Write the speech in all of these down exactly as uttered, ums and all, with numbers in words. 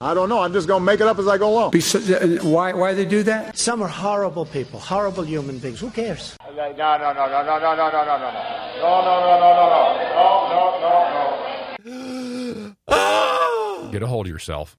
I don't know. I'm just going to make it up as I go along. Why, why they do that? Some are horrible people, horrible human beings. Who cares? No, no, no, no, no, no, no, no, no, no, no, no, no, no, no, no, no, no, no, no. Get a hold of yourself.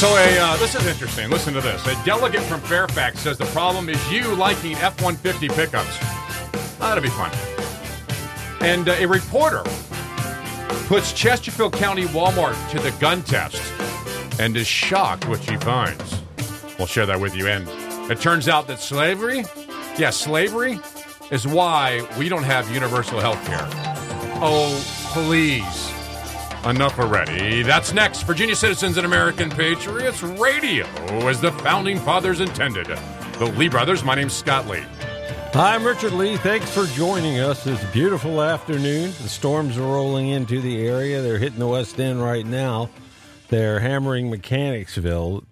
So a, uh, this is interesting. Listen to this. A delegate from Fairfax says the problem is you liking F one fifty pickups. That'll be fun. And uh, a reporter puts Chesterfield County Walmart to the gun test and is shocked what she finds. We'll share that with you. And it turns out that slavery, yeah, slavery is why we don't have universal health care. Oh, please. Enough already. That's next. Virginia Citizens and American Patriots Radio, as the Founding Fathers intended. The Lee Brothers. My name's Scott Lee. Hi, I'm Richard Lee. Thanks for joining us this beautiful afternoon. The storms are rolling into the area. They're hitting the West End right now. They're hammering Mechanicsville,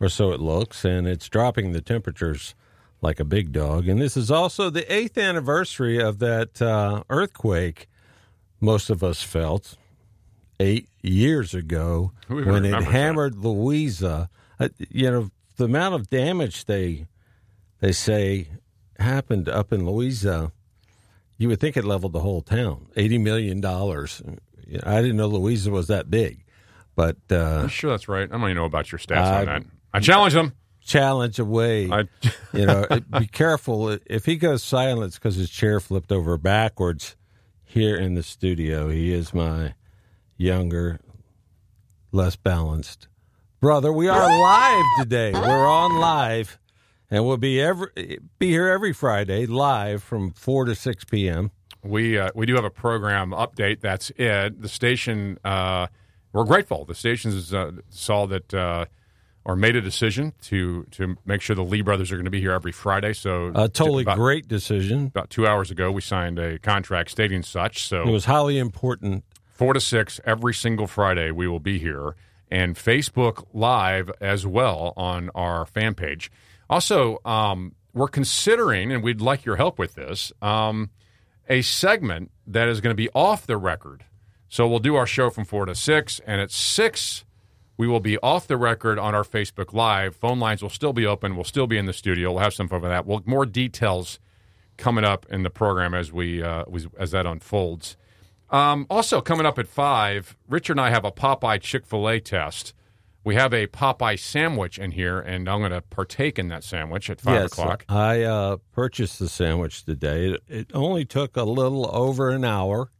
or so it looks, and it's dropping the temperatures like a big dog. And this is also the eighth anniversary of that uh, earthquake most of us felt eight years ago when it hammered that. Louisa. Uh, you know, the amount of damage they they say happened up in Louisa, you would think it leveled the whole town. eighty million dollars. I didn't know Louisa was that big. But uh, I'm sure that's right. I don't even know about your stats I, on that. I challenge them. Challenge away. I, you know, be careful. If he goes silent because his chair flipped over backwards here in the studio, he is my younger, less balanced brother. We are live today. We're on live, and we'll be every be here every Friday live from four to six p.m. We uh, we do have a program update. That's it. The station, uh, we're grateful. The stations uh, saw that uh, or made a decision to to make sure the Lee Brothers are going to be here every Friday. So a totally about, great decision. About two hours ago, we signed a contract stating such. So it was highly important. Four to six every single Friday, we will be here, and Facebook Live as well on our fan page. Also, um, we're considering, and we'd like your help with this, um, a segment that is going to be off the record. So we'll do our show from four to six, and at six, we will be off the record on our Facebook Live. Phone lines will still be open. We'll still be in the studio. We'll have some fun with that. We'll more details coming up in the program as we uh, as that unfolds. Um, also, coming up at five, Richard and I have a Popeye Chick-fil-A test. We have a Popeye sandwich in here, and I'm going to partake in that sandwich at five yes, o'clock. I uh, purchased the sandwich today. It, it only took a little over an hour.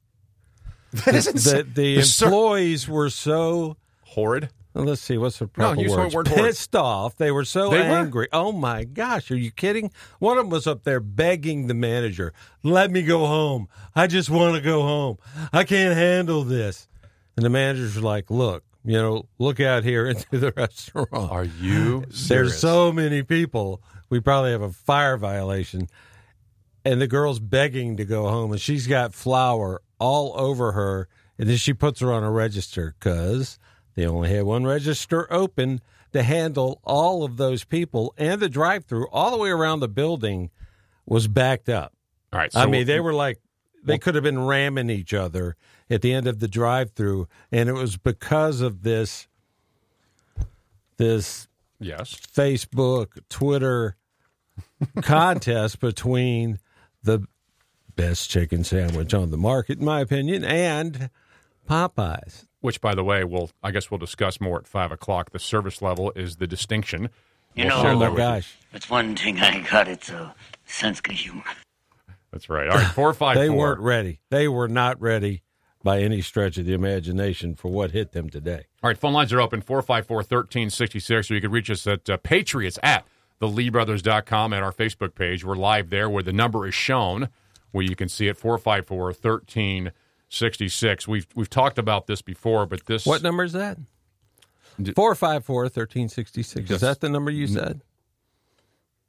That isn't the, the, the employees sir- were so horrid. Well, let's see, what's the proper no, word? word? Pissed horrid. off. They were so they angry. Were? Oh my gosh, are you kidding? One of them was up there begging the manager, "Let me go home. I just want to go home. I can't handle this." And the manager's like, "Look, you know, look out here into the restaurant. Are you serious? There's so many people. We probably have a fire violation." And the girl's begging to go home, and she's got flour all over her, and then she puts her on a register because they only had one register open to handle all of those people, and the drive-thru all the way around the building was backed up. All right, so I mean, they were like they could have been ramming each other at the end of the drive-thru, and it was because of this, this yes, Facebook, Twitter contest between the best chicken sandwich on the market, in my opinion, and Popeyes. Which, by the way, we'll I guess we'll discuss more at five o'clock. The service level is the distinction. You we'll know, oh my gosh, you. That's one thing I got. It's a sense of humor. That's right. All right, four, five. They four. weren't ready. They were not ready by any stretch of the imagination for what hit them today. All right, phone lines are open four five four thirteen sixty six, or you can reach us at uh, Patriots at the lee brothers dot com and our Facebook page. We're live there, where the number is shown, where you can see it four five four thirteen. sixty-six. We've we've talked about this before, but this... What number is that? four five four, one three six six. Is that the number you said?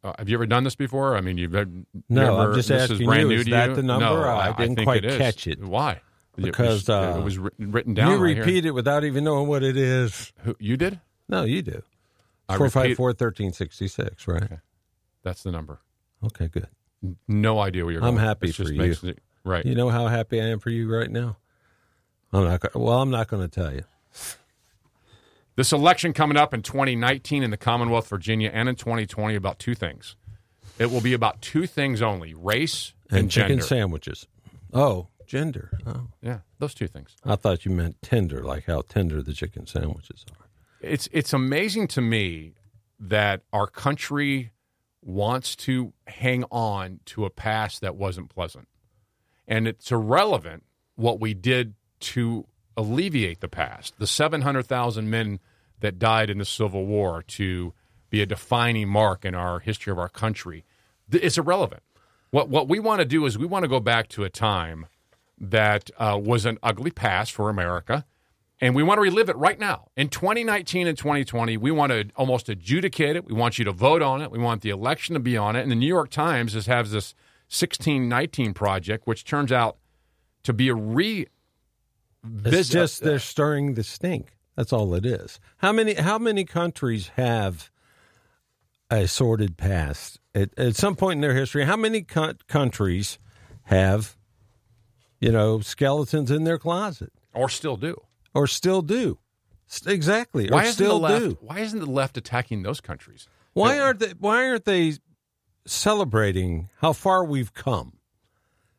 Uh, have you ever done this before? I mean, you've... No, never, I'm just asking is brand you, new is to that you? the number? No, I, I didn't I quite it catch it. Why? because it was, uh, it was written down. You right repeat here. It without even knowing what it is. Who, you did? No, you do. four five four, one three six six, right? Okay. That's the number. Okay, good. No idea where you're I'm going. I'm happy for you. It, right. You know how happy I am for you right now? I'm not. Well, I'm not going to tell you. This election coming up in twenty nineteen in the Commonwealth of Virginia and in twenty twenty about two things. It will be about two things only, race and, and chicken gender. Sandwiches. Oh, gender. Oh. Yeah, those two things. I thought you meant tender, like how tender the chicken sandwiches are. It's it's amazing to me that our country wants to hang on to a past that wasn't pleasant. And it's irrelevant what we did to alleviate the past. The seven hundred thousand men that died in the Civil War to be a defining mark in our history of our country, it's irrelevant. What what we want to do is we want to go back to a time that uh, was an ugly past for America, and we want to relive it right now. In twenty nineteen and twenty twenty, we want to almost adjudicate it. We want you to vote on it. We want the election to be on it. And the New York Times has has this sixteen nineteen project, which turns out to be a re. It's just they're stirring the stink. That's all it is. How many how many countries have a sordid past at, at some point in their history? How many co- countries have, you know, skeletons in their closet, or still do, or still do? Exactly. Why or still the left, do? Why isn't the left attacking those countries? Why aren't they, Why aren't they celebrating how far we've come?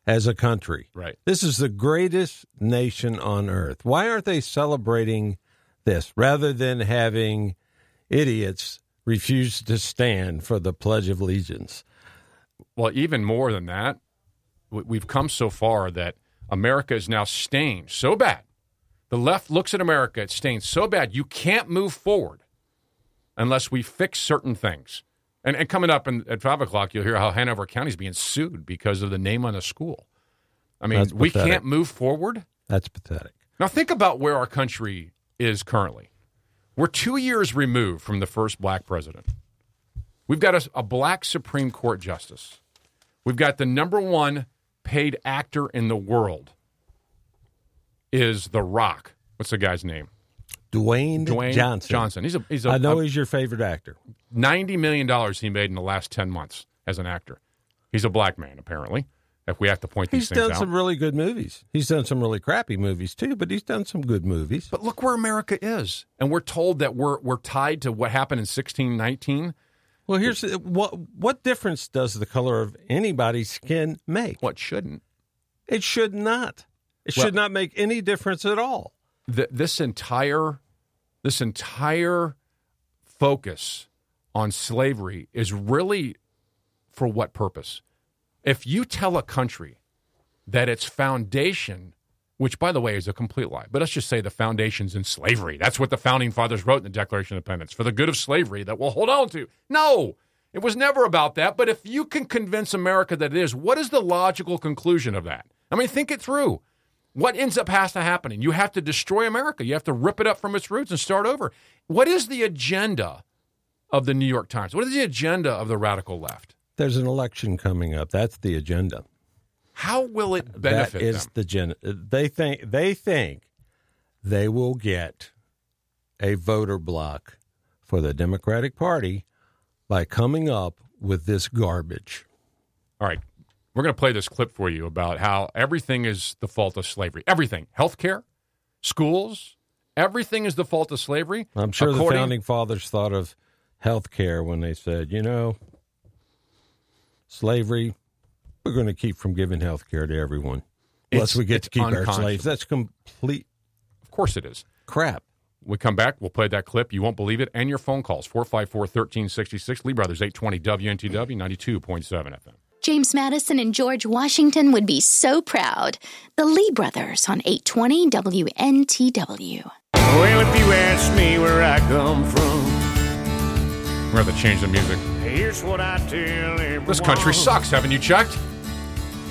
As a country. Right. This is the greatest nation on earth. Why aren't they celebrating this rather than having idiots refuse to stand for the Pledge of Allegiance? Well, even more than that, we've come so far that America is now stained so bad. The left looks at America, it's stained so bad, you can't move forward unless we fix certain things. And, and coming up in, at five o'clock, you'll hear how Hanover County is being sued because of the name on a school. I mean, That's we pathetic. Can't move forward. That's pathetic. Now, think about where our country is currently. We're two years removed from the first black president. We've got a, a black Supreme Court justice. We've got the number one paid actor in the world is The Rock. What's the guy's name? Dwayne, Dwayne Johnson. Johnson. He's a, he's a, I know a, he's your favorite actor. ninety million dollars he made in the last ten months as an actor. He's a black man, apparently, if we have to point these he's things out. He's done some really good movies. He's done some really crappy movies, too, but he's done some good movies. But look where America is, and we're told that we're we're tied to what happened in sixteen nineteen. Well, here's the, what what difference does the color of anybody's skin make? What shouldn't? It should not. It well, should not make any difference at all. The, this entire this entire focus on slavery is really for what purpose? If you tell a country that its foundation, which, by the way, is a complete lie, but let's just say the foundation's in slavery. That's what the Founding Fathers wrote in the Declaration of Independence, for the good of slavery that we'll hold on to. No, it was never about that. But if you can convince America that it is, what is the logical conclusion of that? I mean, think it through. What ends up has to happen? And you have to destroy America. You have to rip it up from its roots and start over. What is the agenda of the New York Times? What is the agenda of the radical left? There's an election coming up. That's the agenda. How will it benefit them? That is the agenda. They think, they think they will get a voter block for the Democratic Party by coming up with this garbage. All right. We're going to play this clip for you about how everything is the fault of slavery. Everything. Healthcare, schools, everything is the fault of slavery. I'm sure According- the Founding Fathers thought of healthcare when they said, you know, slavery, we're going to keep from giving healthcare to everyone. Unless it's, we get to keep our slaves. That's complete. Of course it is. Crap. We come back, we'll play that clip. You won't believe it. And your phone calls, four five four, one three six six, Lee Brothers, eight twenty W N T W, ninety-two point seven F M. James Madison and George Washington would be so proud. The Lee Brothers on eight twenty W N T W. Well, if you ask me where I come from. We're going to change the music. Here's what I tell everyone. This country sucks, haven't you checked?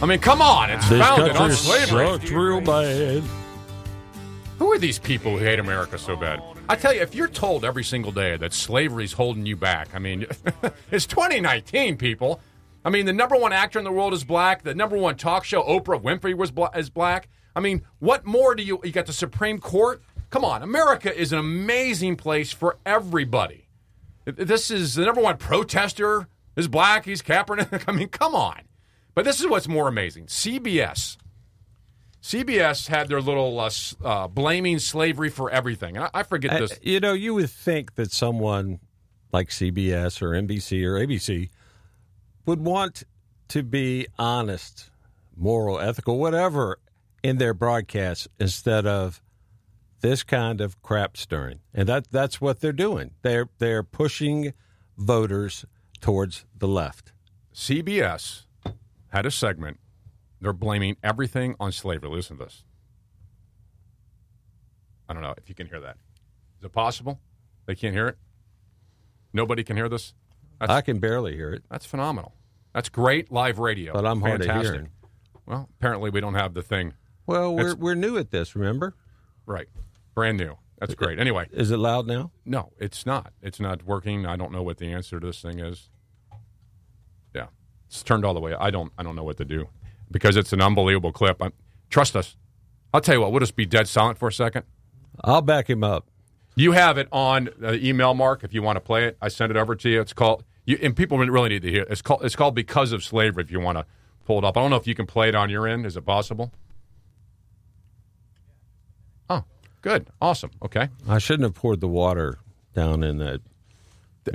I mean, come on. It's this founded on slavery. Sucks real bad. Who are these people who hate America so bad? I tell you, if you're told every single day that slavery's holding you back, I mean, it's twenty nineteen, people. I mean, the number one actor in the world is black. The number one talk show, Oprah Winfrey, was bl- is black. I mean, what more do you... You got the Supreme Court. Come on. America is an amazing place for everybody. This is the number one protester. He's black. He's Kaepernick. I mean, come on. But this is what's more amazing. C B S. C B S had their little uh, uh, blaming slavery for everything. And I, I forget this. I, you know, you would think that someone like C B S or N B C or A B C would want to be honest, moral, ethical, whatever, in their broadcasts instead of this kind of crap stirring. And that that's what they're doing. They're they're pushing voters towards the left. C B S had a segment. They're blaming everything on slavery. Listen to this. I don't know if you can hear that. Is it possible? They can't hear it? Nobody can hear this? That's, I can barely hear it. That's phenomenal. That's great live radio. But I'm hard Fantastic. Of hearing. Well, apparently we don't have the thing. Well, we're, we're new at this, remember? Right. Brand new. That's great. Anyway. Is it loud now? No, it's not. It's not working. I don't know what the answer to this thing is. Yeah. It's turned all the way. I don't I don't know what to do because it's an unbelievable clip. I'm, trust us. I'll tell you what. We'll just be dead silent for a second. I'll back him up. You have it on uh, email, Mark, if you want to play it. I sent it over to you. It's called, you, and people really need to hear it. It's called, it's called Because of Slavery if you want to pull it up. I don't know if you can play it on your end. Is it possible? Good. Awesome. Okay. I shouldn't have poured the water down in that.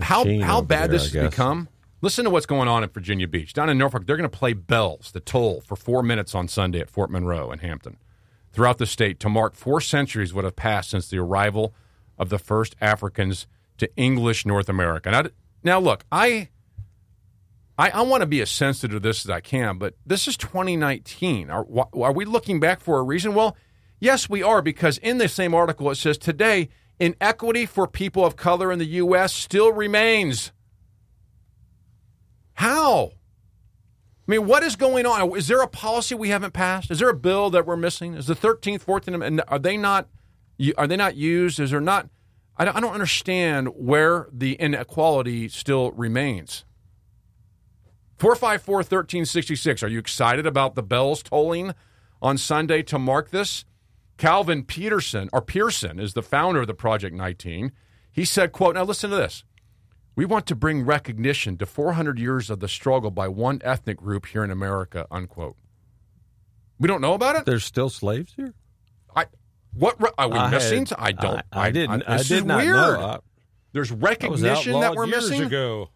How how bad this has become? Listen to what's going on in Virginia Beach. Down in Norfolk, they're going to play bells, the toll, for four minutes on Sunday at Fort Monroe and Hampton throughout the state to mark four centuries would have passed since the arrival of the first Africans to English North America. Now, now look, I, I, I want to be as sensitive to this as I can, but this is twenty nineteen. Are, are we looking back for a reason? Well, yes, we are, because in the same article it says, today, inequity for people of color in the U S still remains. How? I mean, what is going on? Is there a policy we haven't passed? Is there a bill that we're missing? Is the thirteenth, fourteenth, are they not are they not used? Is there not? I don't understand where the inequality still remains. four five four, one three six six, are you excited about the bells tolling on Sunday to mark this? Calvin Peterson, or Pearson, is the founder of the Project nineteen. He said, quote, now listen to this. We want to bring recognition to four hundred years of the struggle by one ethnic group here in America, unquote. We don't know about it? There's still slaves here? I What are we I missing? Had, I don't. I, I, I didn't. I, this I did is not weird. Know. I, There's recognition that we're years missing? Ago.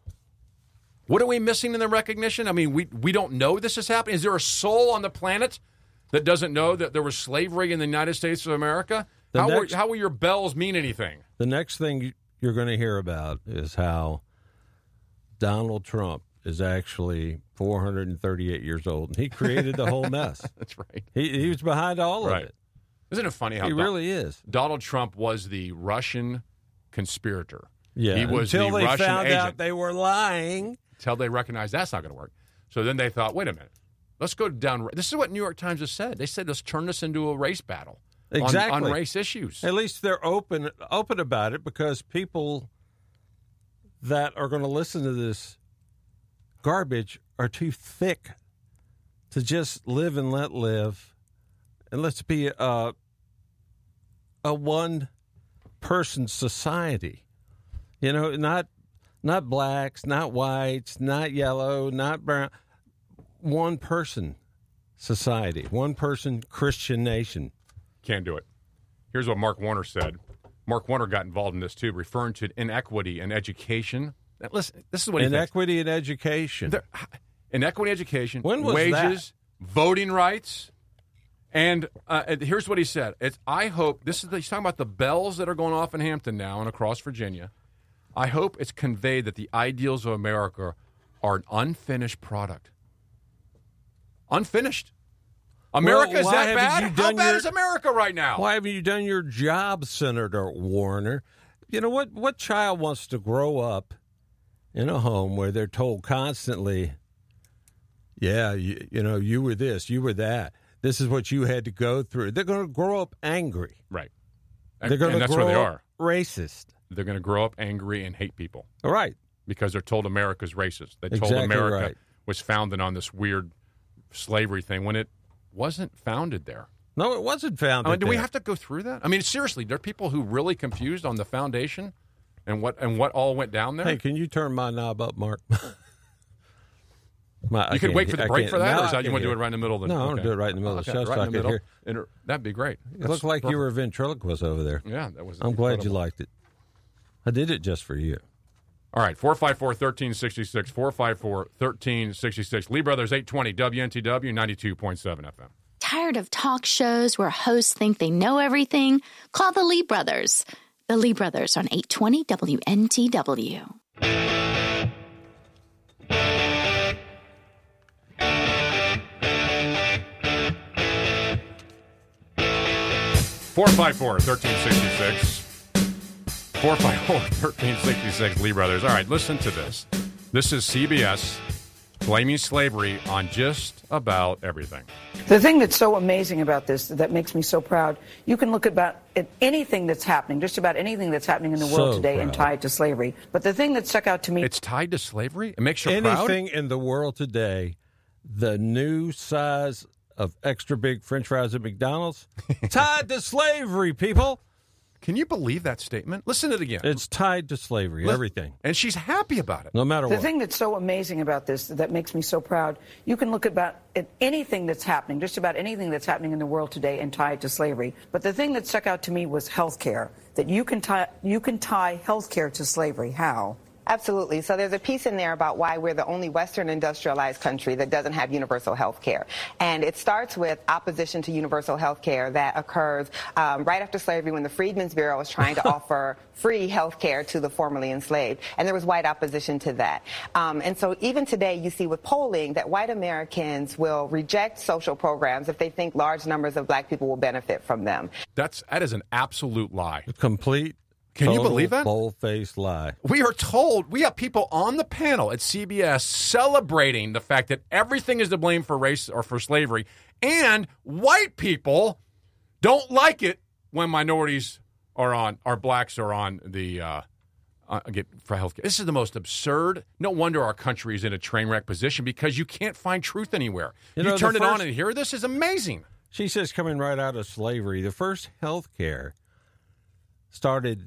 What are we missing in the recognition? I mean, we, we don't know this is happening. Is there a soul on the planet that doesn't know that there was slavery in the United States of America? How, next, were, how will your bells mean anything? The next thing you're going to hear about is how Donald Trump is actually four hundred thirty-eight years old, and he created the whole mess. That's right. He, he was behind all right. of it. Isn't it funny how he Don- really is? Donald Trump was the Russian conspirator. Yeah, he was until the they Russian found agent. Out they were lying. Until they recognized that's not going to work. So then they thought, wait a minute. Let's go down. This is what New York Times has said. They said, let's turn this into a race battle exactly. on, on race issues. At least they're open open about it because people that are going to listen to this garbage are too thick to just live and let live. And let's be a, a one-person society, you know, not not blacks, not whites, not yellow, not brown. One person society, one person Christian nation. Can't do it. Here's what Mark Warner said. Mark Warner got involved in this too, referring to inequity in education. Now, listen, this is what he inequity thinks. in education. There, inequity in education. When was wages, that? Voting rights, and, uh, and here's what he said. It's I hope this is the, he's talking about the bells that are going off in Hampton now and across Virginia. I hope it's conveyed that the ideals of America are an unfinished product. Unfinished. America well, is that bad? How bad your, is America right now? Why haven't you done your job, Senator Warner? You know, what, what child wants to grow up in a home where they're told constantly, yeah, you, you know, you were this, you were that. This is what you had to go through. They're going to grow up angry. Right. They're going and to that's grow where they are. Racist. They're going to grow up angry and hate people. All right. Because they're told America's racist. They told exactly America right. was founded on this weird slavery thing when it wasn't founded there. No, it wasn't founded. I mean, do there. we have to go through that? I mean, seriously, there are people who really confused on the foundation and what and what all went down there. Hey, can you turn my knob up, Mark? My, you could wait for the I break for that, no, or is that you want to do it right in the middle of the show? No, okay. I want to do it right in the middle okay, of the show right so I could hear. And that'd be great. It That's looked like perfect. You were a ventriloquist over there. Yeah, that was I'm incredible. Glad you liked it. I did it just for you. All right, four five four, one three six six, four five four, one three six six. Lee Brothers, eight twenty, W N T W, ninety-two point seven F M. Tired of talk shows where hosts think they know everything? Call the Lee Brothers. The Lee Brothers on eight twenty W N T W. four five four, one three six six. four five four, one three six six, Lee Brothers. All right, listen to this. This is C B S blaming slavery on just about everything. The thing that's so amazing about this, that makes me so proud, you can look about at anything that's happening, just about anything that's happening in the world so today proud. and tied to slavery. But the thing that stuck out to me... It's tied to slavery? It makes you anything proud? Anything in the world today, the new size of extra big French fries at McDonald's, tied to slavery, people. Can you believe that statement? Listen to it again. It's tied to slavery, Listen, everything. And she's happy about it. No matter the what. The thing that's so amazing about this, that makes me so proud, you can look about at anything that's happening, just about anything that's happening in the world today and tied to slavery. But the thing that stuck out to me was health care, that you can tie, you can tie health care to slavery. How? Absolutely. So there's a piece in there about why we're the only Western industrialized country that doesn't have universal health care. And it starts with opposition to universal health care that occurs um, right after slavery when the Freedmen's Bureau was trying to offer free health care to the formerly enslaved. And there was white opposition to that. Um, and so even today, you see with polling that white Americans will reject social programs if they think large numbers of black people will benefit from them. That's, that is an absolute lie. A complete Can Total, you believe that? Bold-faced lie. We are told, we have people on the panel at C B S celebrating the fact that everything is to blame for race or for slavery, and white people don't like it when minorities are on, or blacks are on the, uh, uh, get for healthcare. This is the most absurd. No wonder our country is in a train wreck position because you can't find truth anywhere. You, you know, turn it first, on and hear this is amazing. She says coming right out of slavery, the first healthcare started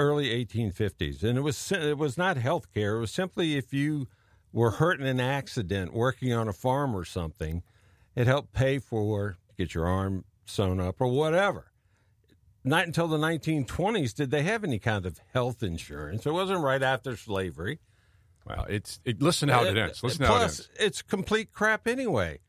early eighteen fifties, and it was it was not health care. It was simply if you were hurt in an accident working on a farm or something, it helped pay for, get your arm sewn up or whatever. Not until the nineteen twenties did they have any kind of health insurance. It wasn't right after slavery. Well, it's it, listen how it, it ends. Listen plus, how it ends. It's complete crap anyway.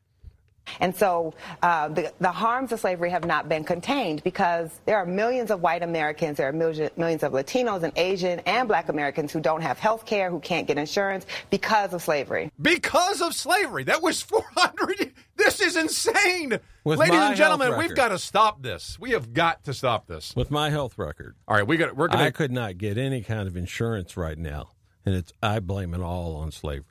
And so uh, the, the harms of slavery have not been contained because there are millions of white Americans, there are million, millions of Latinos and Asian and black Americans who don't have health care, who can't get insurance because of slavery. Because of slavery. That was four hundred. This is insane. With Ladies and gentlemen, we've got to stop this. We have got to stop this. With my health record. All right, we got, we're gonna... I could not get any kind of insurance right now, and it's I blame it all on slavery.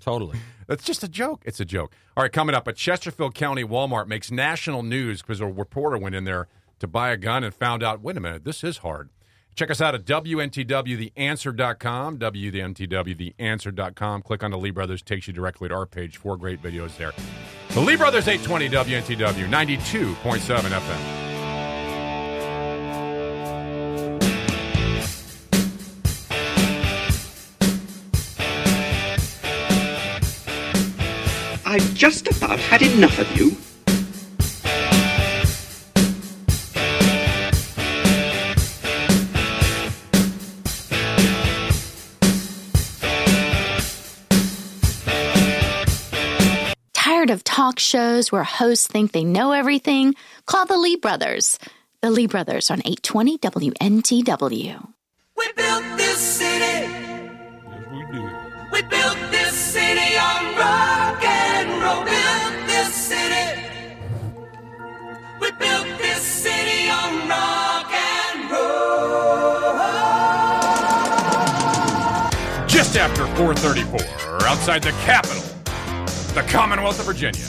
Totally. That's just a joke. It's a joke. All right, coming up, a Chesterfield County Walmart makes national news because a reporter went in there to buy a gun and found out, wait a minute, this is hard. Check us out at W N T W the answer dot com, W N T W the answer dot com. Click on the Lee Brothers. Takes you directly to our page. Four great videos there. The Lee Brothers, eight twenty W N T W, ninety-two point seven F M. I've just about had enough of you. Tired of talk shows where hosts think they know everything? Call the Lee Brothers. The Lee Brothers on eight twenty W N T W. We built this city. Yes, we do. We built this city on rock and roll. Built this city. We built this city on rock and roll. Just after four thirty-four, outside the Capitol, the Commonwealth of Virginia.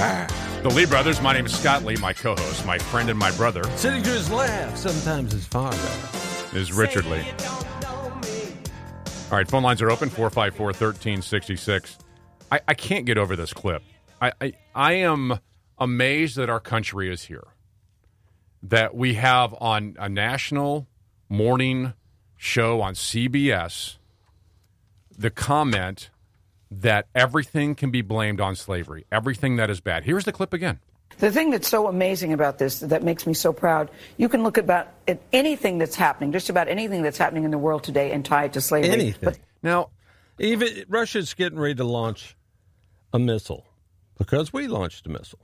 Ah. The Lee Brothers, my name is Scott Lee, my co-host, my friend and my brother. Sitting to his left, sometimes his father, is Richard Lee. All right, phone lines are open, four five four, one three six six. I, I can't get over this clip. I, I I am amazed that our country is here, that we have on a national morning show on C B S the comment that everything can be blamed on slavery, everything that is bad. Here's the clip again. The thing that's so amazing about this, that makes me so proud, you can look about at anything that's happening, just about anything that's happening in the world today, and tie it to slavery. Anything. But- now, even Russia's getting ready to launch a missile because we launched a missile.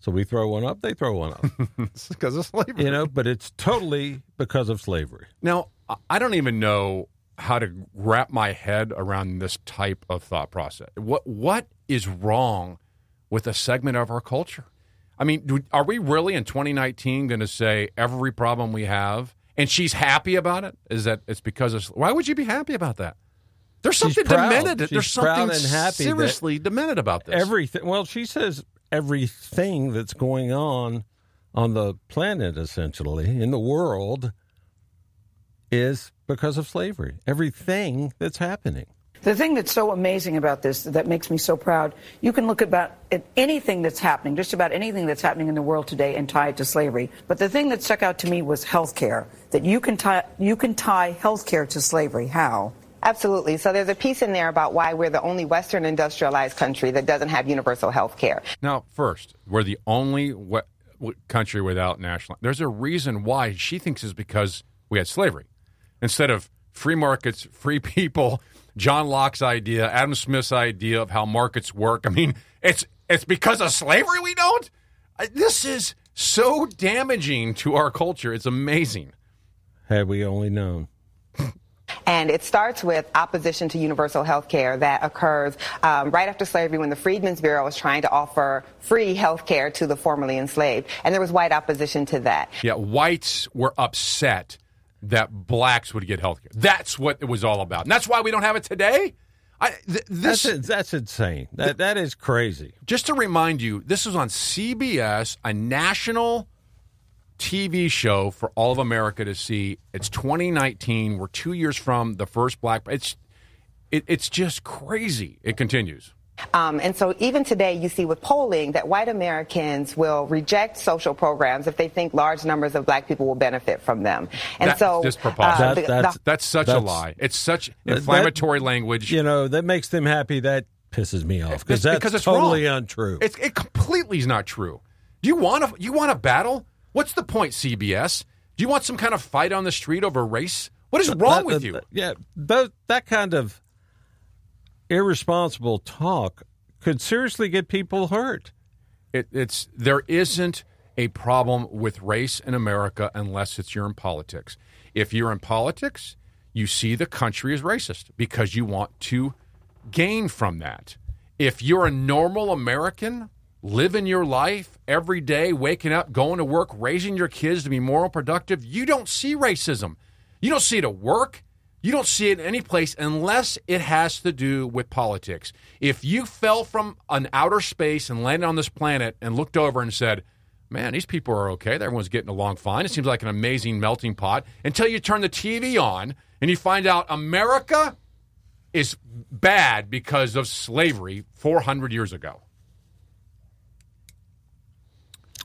So we throw one up, they throw one up. It's because of slavery. You know, but it's totally because of slavery. Now, I don't even know how to wrap my head around this type of thought process. What What is wrong with a segment of our culture? I mean, do, are we really in twenty nineteen going to say every problem we have, and she's happy about it, is that it's because of... Why would you be happy about that? There's something demented. There's something seriously demented about this. Everything. Well, she says everything that's going on on the planet, essentially, in the world, is because of slavery. Everything that's happening. The thing that's so amazing about this, that makes me so proud, you can look about at anything that's happening, just about anything that's happening in the world today, and tie it to slavery. But the thing that stuck out to me was health care, that you can tie, you can tie health care to slavery. How? Absolutely. So there's a piece in there about why we're the only Western industrialized country that doesn't have universal health care. Now, first, we're the only we- country without national. There's a reason why she thinks is because we had slavery. Instead of free markets, free people, John Locke's idea, Adam Smith's idea of how markets work. I mean, it's it's because of slavery we don't? This is so damaging to our culture. It's amazing. Had we only known. And it starts with opposition to universal health care that occurs um, right after slavery, when the Freedmen's Bureau was trying to offer free health care to the formerly enslaved. And there was white opposition to that. Yeah, whites were upset that blacks would get health care. That's what it was all about. And that's why we don't have it today? I, th- this, that's, that's insane. That th- That is crazy. Just to remind you, this was on C B S, a national T V show for all of America to see. It's twenty nineteen. We're two years from the first black. It's it, it's just crazy. It continues. Um, and so even today, you see with polling that white Americans will reject social programs if they think large numbers of black people will benefit from them. And that's so just uh, that's, that's, that's such that's, a lie. It's such inflammatory that, language. You know, that makes them happy. That pisses me off that's that's because that's totally wrong. Untrue. It, it completely is not true. Do you want a, you want a battle? What's the point, C B S? Do you want some kind of fight on the street over race? What is wrong that, with you? That, yeah, that, that kind of irresponsible talk could seriously get people hurt. It, it's there isn't a problem with race in America unless it's you're in politics. If you're in politics, you see the country as racist because you want to gain from that. If you're a normal American, living your life every day, waking up, going to work, raising your kids to be moral productive, you don't see racism. You don't see it at work. You don't see it in any place unless it has to do with politics. If you fell from an outer space and landed on this planet and looked over and said, man, these people are okay. Everyone's getting along fine. It seems like an amazing melting pot, until you turn the T V on and you find out America is bad because of slavery four hundred years ago.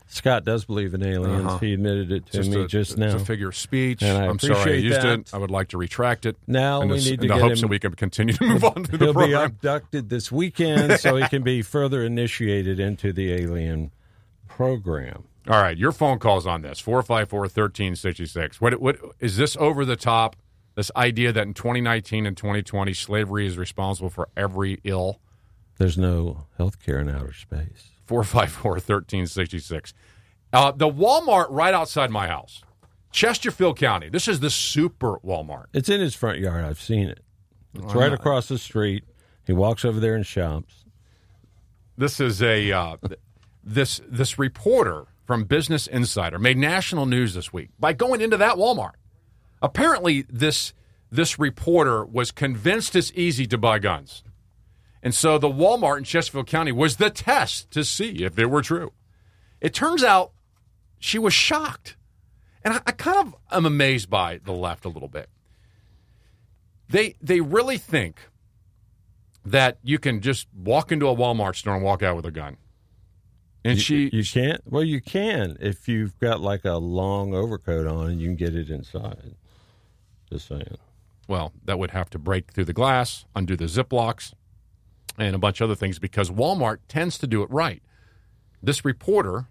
Scott does believe in aliens. Uh-huh. He admitted it to just me a, just now. It's a figure of speech. And I I'm sorry I used that. it. I would like to retract it. Now we this, need to get him. In the hopes that we can continue to move on to the program. He'll be abducted this weekend so he can be further initiated into the alien program. All right, your phone calls on this, four five four, one three six six. What, what, is this over the top, this idea that in twenty nineteen and twenty twenty, slavery is responsible for every ill? There's no health care in outer space. four five four, one three six six. Uh, the Walmart right outside my house, Chesterfield County. This is the super Walmart. It's in his front yard. I've seen it. It's right across the street. He walks over there and shops. This is a uh, this this reporter from Business Insider made national news this week by going into that Walmart. Apparently, this this reporter was convinced it's easy to buy guns. And so the Walmart in Chesterfield County was the test to see if it were true. It turns out she was shocked. And I, I kind of am amazed by the left a little bit. They they really think that you can just walk into a Walmart store and walk out with a gun. And you, she you can't. Well, you can if you've got like a long overcoat on. You can get it inside. Just saying. Well, that would have to break through the glass, undo the Ziplocs, and a bunch of other things because Walmart tends to do it right. This reporter.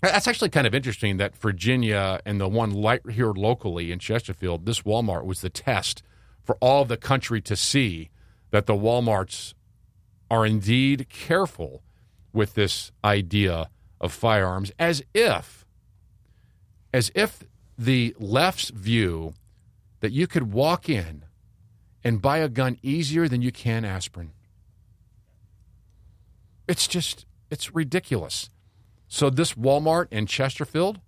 That's actually kind of interesting that Virginia and the one light here locally in Chesterfield, this Walmart was the test for all the country to see that the Walmarts are indeed careful with this idea of firearms, as if, as if the left's view that you could walk in and buy a gun easier than you can aspirin. It's just, it's ridiculous. So this Walmart in Chesterfield,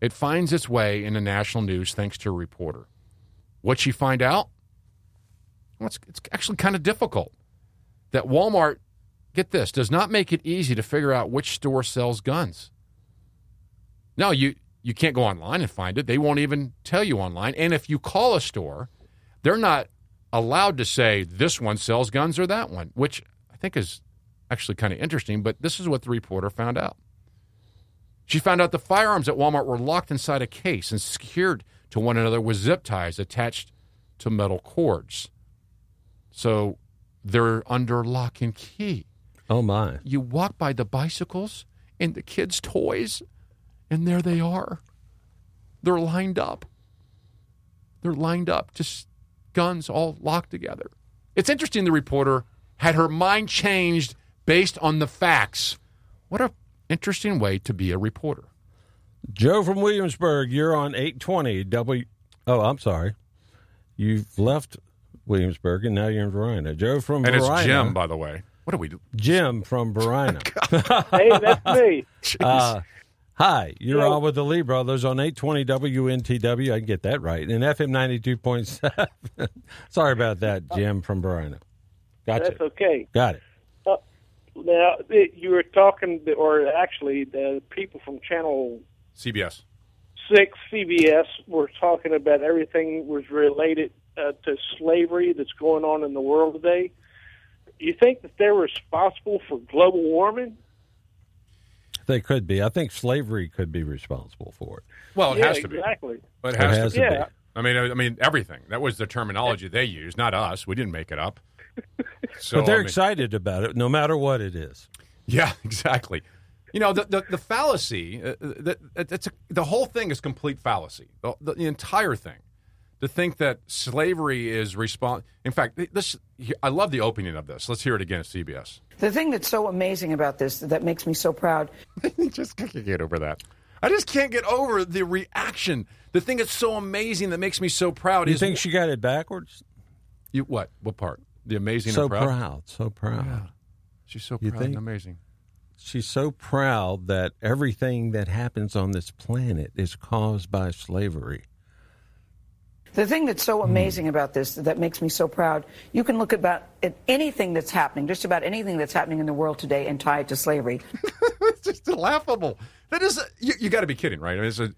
it finds its way into national news thanks to a reporter. What'd she find out? Well, it's, it's actually kind of difficult. That Walmart, get this, does not make it easy to figure out which store sells guns. No, you, you can't go online and find it. They won't even tell you online. And if you call a store, they're not allowed to say this one sells guns or that one, which I think is actually kind of interesting, but this is what the reporter found out. She found out the firearms at Walmart were locked inside a case and secured to one another with zip ties attached to metal cords. So they're under lock and key. Oh, my. You walk by the bicycles and the kids' toys, and there they are. They're lined up. They're lined up, just guns all locked together. It's interesting the reporter had her mind changed based on the facts. What an interesting way to be a reporter. Joe from Williamsburg, you're on eight twenty W. Oh, I'm sorry. You've left Williamsburg, and now you're in Varina. Joe from and Varina. And it's Jim, by the way. What do we do? Jim from Varina. Hey, that's me. Uh, hi, you're Hello. on with the Lee Brothers on eight twenty W N T W. I can get that right. And F M ninety-two point seven. Sorry about that, Jim from Varina. Gotcha. That's okay. Got it. Now, you were talking, or actually, the people from Channel C B S six C B S were talking about everything was related uh, to slavery that's going on in the world today. You think that they're responsible for global warming? They could be. I think slavery could be responsible for it. Well, it yeah, has to be. Exactly. But it has, it has to, to be. Yeah. I mean, I mean, everything. That was the terminology they used, not us. We didn't make it up. So, but they're I mean, excited about it, no matter what it is. Yeah, exactly. You know, the the, the fallacy, uh, the, it's a, the whole thing is complete fallacy, the, the, the entire thing. To think that slavery is responsible. In fact, this I love the opening of this. Let's hear it again at C B S. The thing that's so amazing about this, that makes me so proud. I just can't get over that. I just can't get over the reaction. The thing that's so amazing that makes me so proud you is... You think she got it backwards? You What? What part? The amazing so and proud. proud, so proud. Yeah. She's so proud and amazing. She's so proud that everything that happens on this planet is caused by slavery. The thing that's so amazing mm. about this, that makes me so proud, you can look about at anything that's happening, just about anything that's happening in the world today and tie it to slavery. It's just laughable. That is, a, you, you got to be kidding, right? I mean, it's a,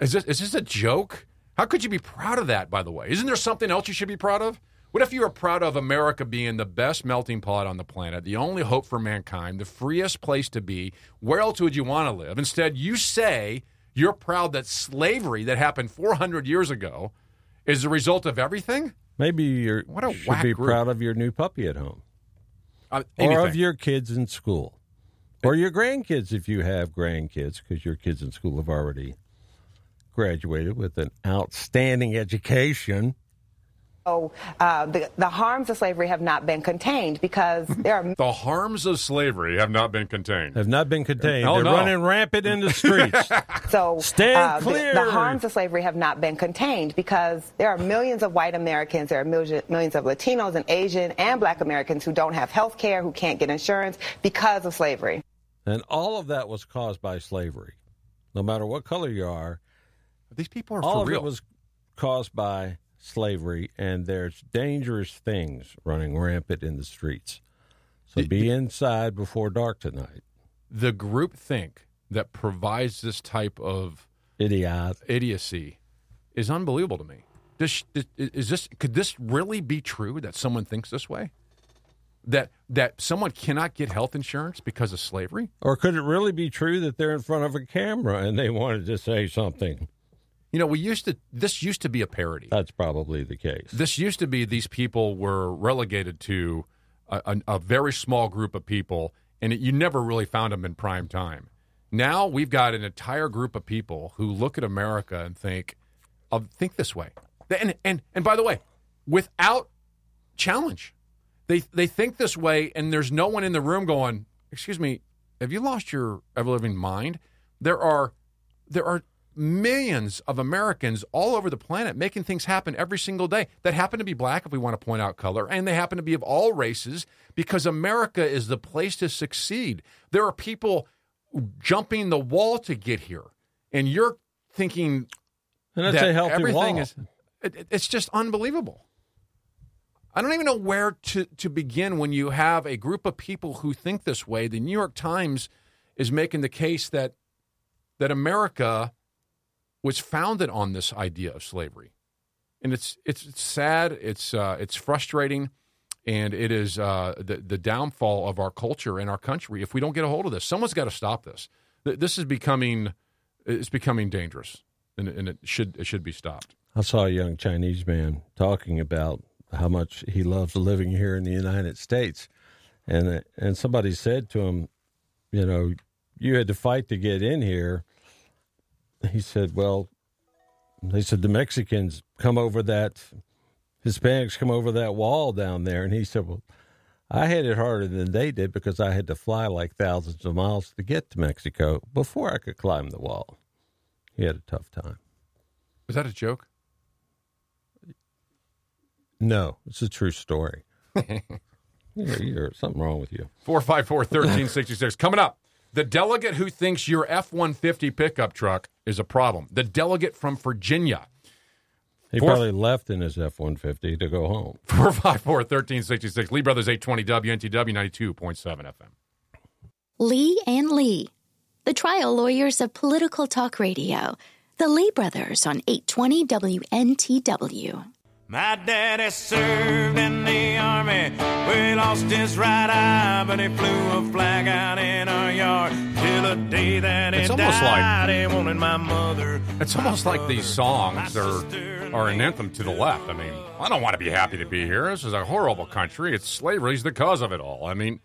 is, this, is this a joke? How could you be proud of that, by the way? Isn't there something else you should be proud of? What if you were proud of America being the best melting pot on the planet, the only hope for mankind, the freest place to be? Where else would you want to live? Instead, you say you're proud that slavery that happened four hundred years ago is the result of everything? Maybe you should be group. proud of your new puppy at home. Uh, or of your kids in school. Or your grandkids if you have grandkids, because your kids in school have already graduated with an outstanding education. Oh, uh, the, the harms of slavery have not been contained because there are... The harms of slavery have not been contained. Have not been contained. Oh, They're no. running rampant in the streets. So, Stand uh, clear. The, the harms of slavery have not been contained because there are millions of white Americans, there are million, millions of Latinos and Asian and black Americans who don't have health care, who can't get insurance because of slavery. And all of that was caused by slavery. No matter what color you are, these people are all for real. All of it was caused by... slavery, and there's dangerous things running rampant in the streets. So be inside before dark tonight. The groupthink that provides this type of Idiot. idiocy is unbelievable to me. This, is this could this really be true that someone thinks this way? that that someone cannot get health insurance because of slavery? Or could it really be true that they're in front of a camera and they wanted to say something? You know, we used to. This used to be a parody. That's probably the case. This used to be these people were relegated to a, a, a very small group of people, and it, you never really found them in prime time. Now we've got an entire group of people who look at America and think, of, think this way. And and and by the way, without challenge, they they think this way, and there's no one in the room going, "Excuse me, have you lost your ever-living mind?" There are there are. Millions of Americans all over the planet making things happen every single day that happen to be black, if we want to point out color, and they happen to be of all races, because America is the place to succeed. There are people jumping the wall to get here, and you're thinking and that's that a healthy everything wall. is it, it's just unbelievable. I don't even know where to, to begin when you have a group of people who think this way. The New York Times is making the case that that America was founded on this idea of slavery, and it's it's, it's sad, it's uh, it's frustrating, and it is uh, the the downfall of our culture and our country. If we don't get a hold of this, someone's got to stop this. This is becoming it's becoming dangerous, and, and it should it should be stopped. I saw a young Chinese man talking about how much he loves living here in the United States, and and somebody said to him, you know, you had to fight to get in here. He said, well, they said the Mexicans come over that, Hispanics come over that wall down there. And he said, well, I had it harder than they did because I had to fly like thousands of miles to get to Mexico before I could climb the wall. He had a tough time. Was that a joke? No, it's a true story. you're, you're something wrong with you. four five four, one three six six. Coming up. The delegate who thinks your F one fifty pickup truck is a problem. The delegate from Virginia. He Four, probably left in his F one fifty to go home. four five four, one three six six. Lee Brothers eight twenty W N T W ninety-two point seven F M. Lee and Lee, the trial lawyers of political talk radio. The Lee Brothers on eight twenty W N T W. My daddy served in the army. We lost his right eye, but he flew a flag out in our yard till the day that he died. He wanted my mother. It's almost like these songs are are an anthem to the left. I mean, I don't want to be happy to be here. This is a horrible country. It's slavery's the cause of it all. I mean,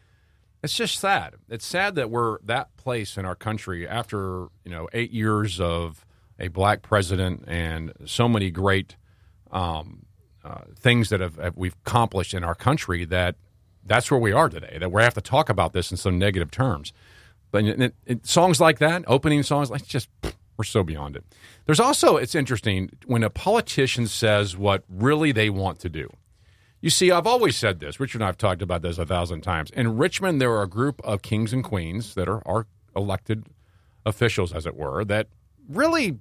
it's just sad. It's sad that we're that place in our country after, you know, eight years of a black president and so many great um Uh, things that have, have we've accomplished in our country, that that's where we are today, that we have to talk about this in some negative terms. But it, it, songs like that, opening songs, like just we're so beyond it. There's also, it's interesting, when a politician says what really they want to do. You see, I've always said this. Richard and I have talked about this a thousand times. In Richmond, there are a group of kings and queens that are, are elected officials, as it were, that really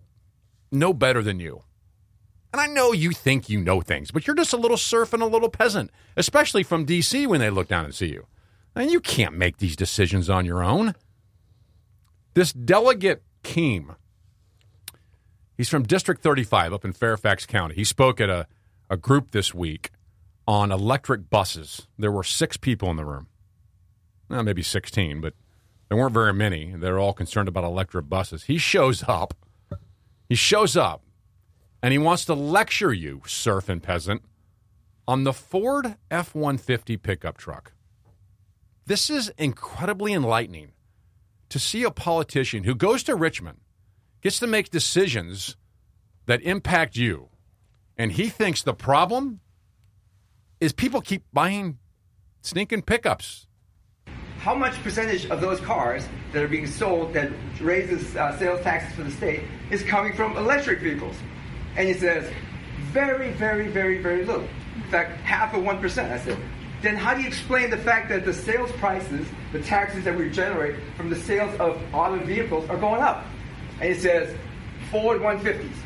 know better than you. And I know you think you know things, but you're just a little serf and a little peasant, especially from D C when they look down and see you. And you can't make these decisions on your own. This delegate Keem, he's from District thirty-five up in Fairfax County. He spoke at a, a group this week on electric buses. There were six people in the room. Well, maybe sixteen, but there weren't very many. They're all concerned about electric buses. He shows up. He shows up. And he wants to lecture you, serf and peasant, on the Ford F one fifty pickup truck. This is incredibly enlightening to see a politician who goes to Richmond, gets to make decisions that impact you, and he thinks the problem is people keep buying stinking pickups. How much percentage of those cars that are being sold that raises uh, sales taxes for the state is coming from electric vehicles? And he says, very, very, very, very little. In fact, half of one percent. I said, then how do you explain the fact that the sales prices, the taxes that we generate from the sales of auto vehicles are going up? And he says, Ford one fifties.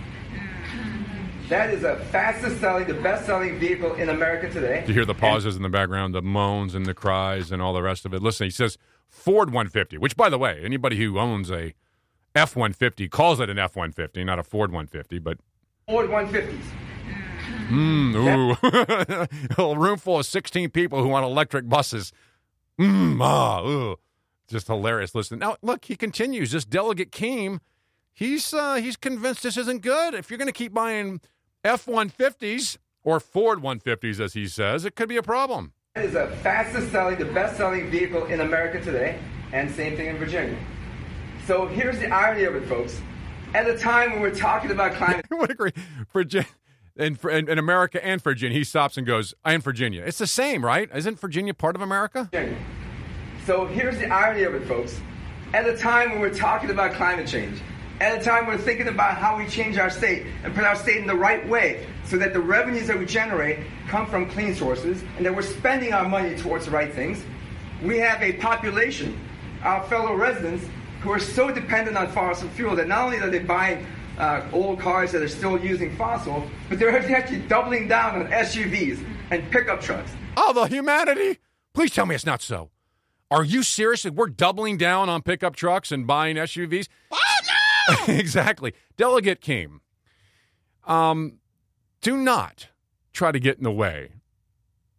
That is the fastest selling, the best selling vehicle in America today. You hear the pauses and in the background, the moans and the cries and all the rest of it. Listen, he says Ford one fifty, which, by the way, anybody who owns a F one fifty calls it an F one fifty, not a Ford one fifty, but Ford one fifties. Mm, ooh. A room full of sixteen people who want electric buses. Mm, ah, ooh. Just hilarious. Listen, now, look, he continues. This delegate came. He's uh, he's convinced this isn't good. If you're going to keep buying F one fifties or Ford one fifties, as he says, it could be a problem. It is the fastest selling, the best selling vehicle in America today, and same thing in Virginia. So here's the irony of it, folks. At a time when we're talking about climate... I would agree. Virginia, in, in, in America and Virginia, he stops and goes, I am Virginia. It's the same, right? Isn't Virginia part of America? Virginia. So here's the irony of it, folks. At a time when we're talking about climate change, at a time when we're thinking about how we change our state and put our state in the right way so that the revenues that we generate come from clean sources and that we're spending our money towards the right things, we have a population, our fellow residents, who are so dependent on fossil fuel that not only are they buying uh, old cars that are still using fossil, but they're actually doubling down on S U Vs and pickup trucks. Oh, the humanity! Please tell me it's not so. Are you serious? We're doubling down on pickup trucks and buying S U Vs? Oh, no! Exactly. Delegate came. Um, do not try to get in the way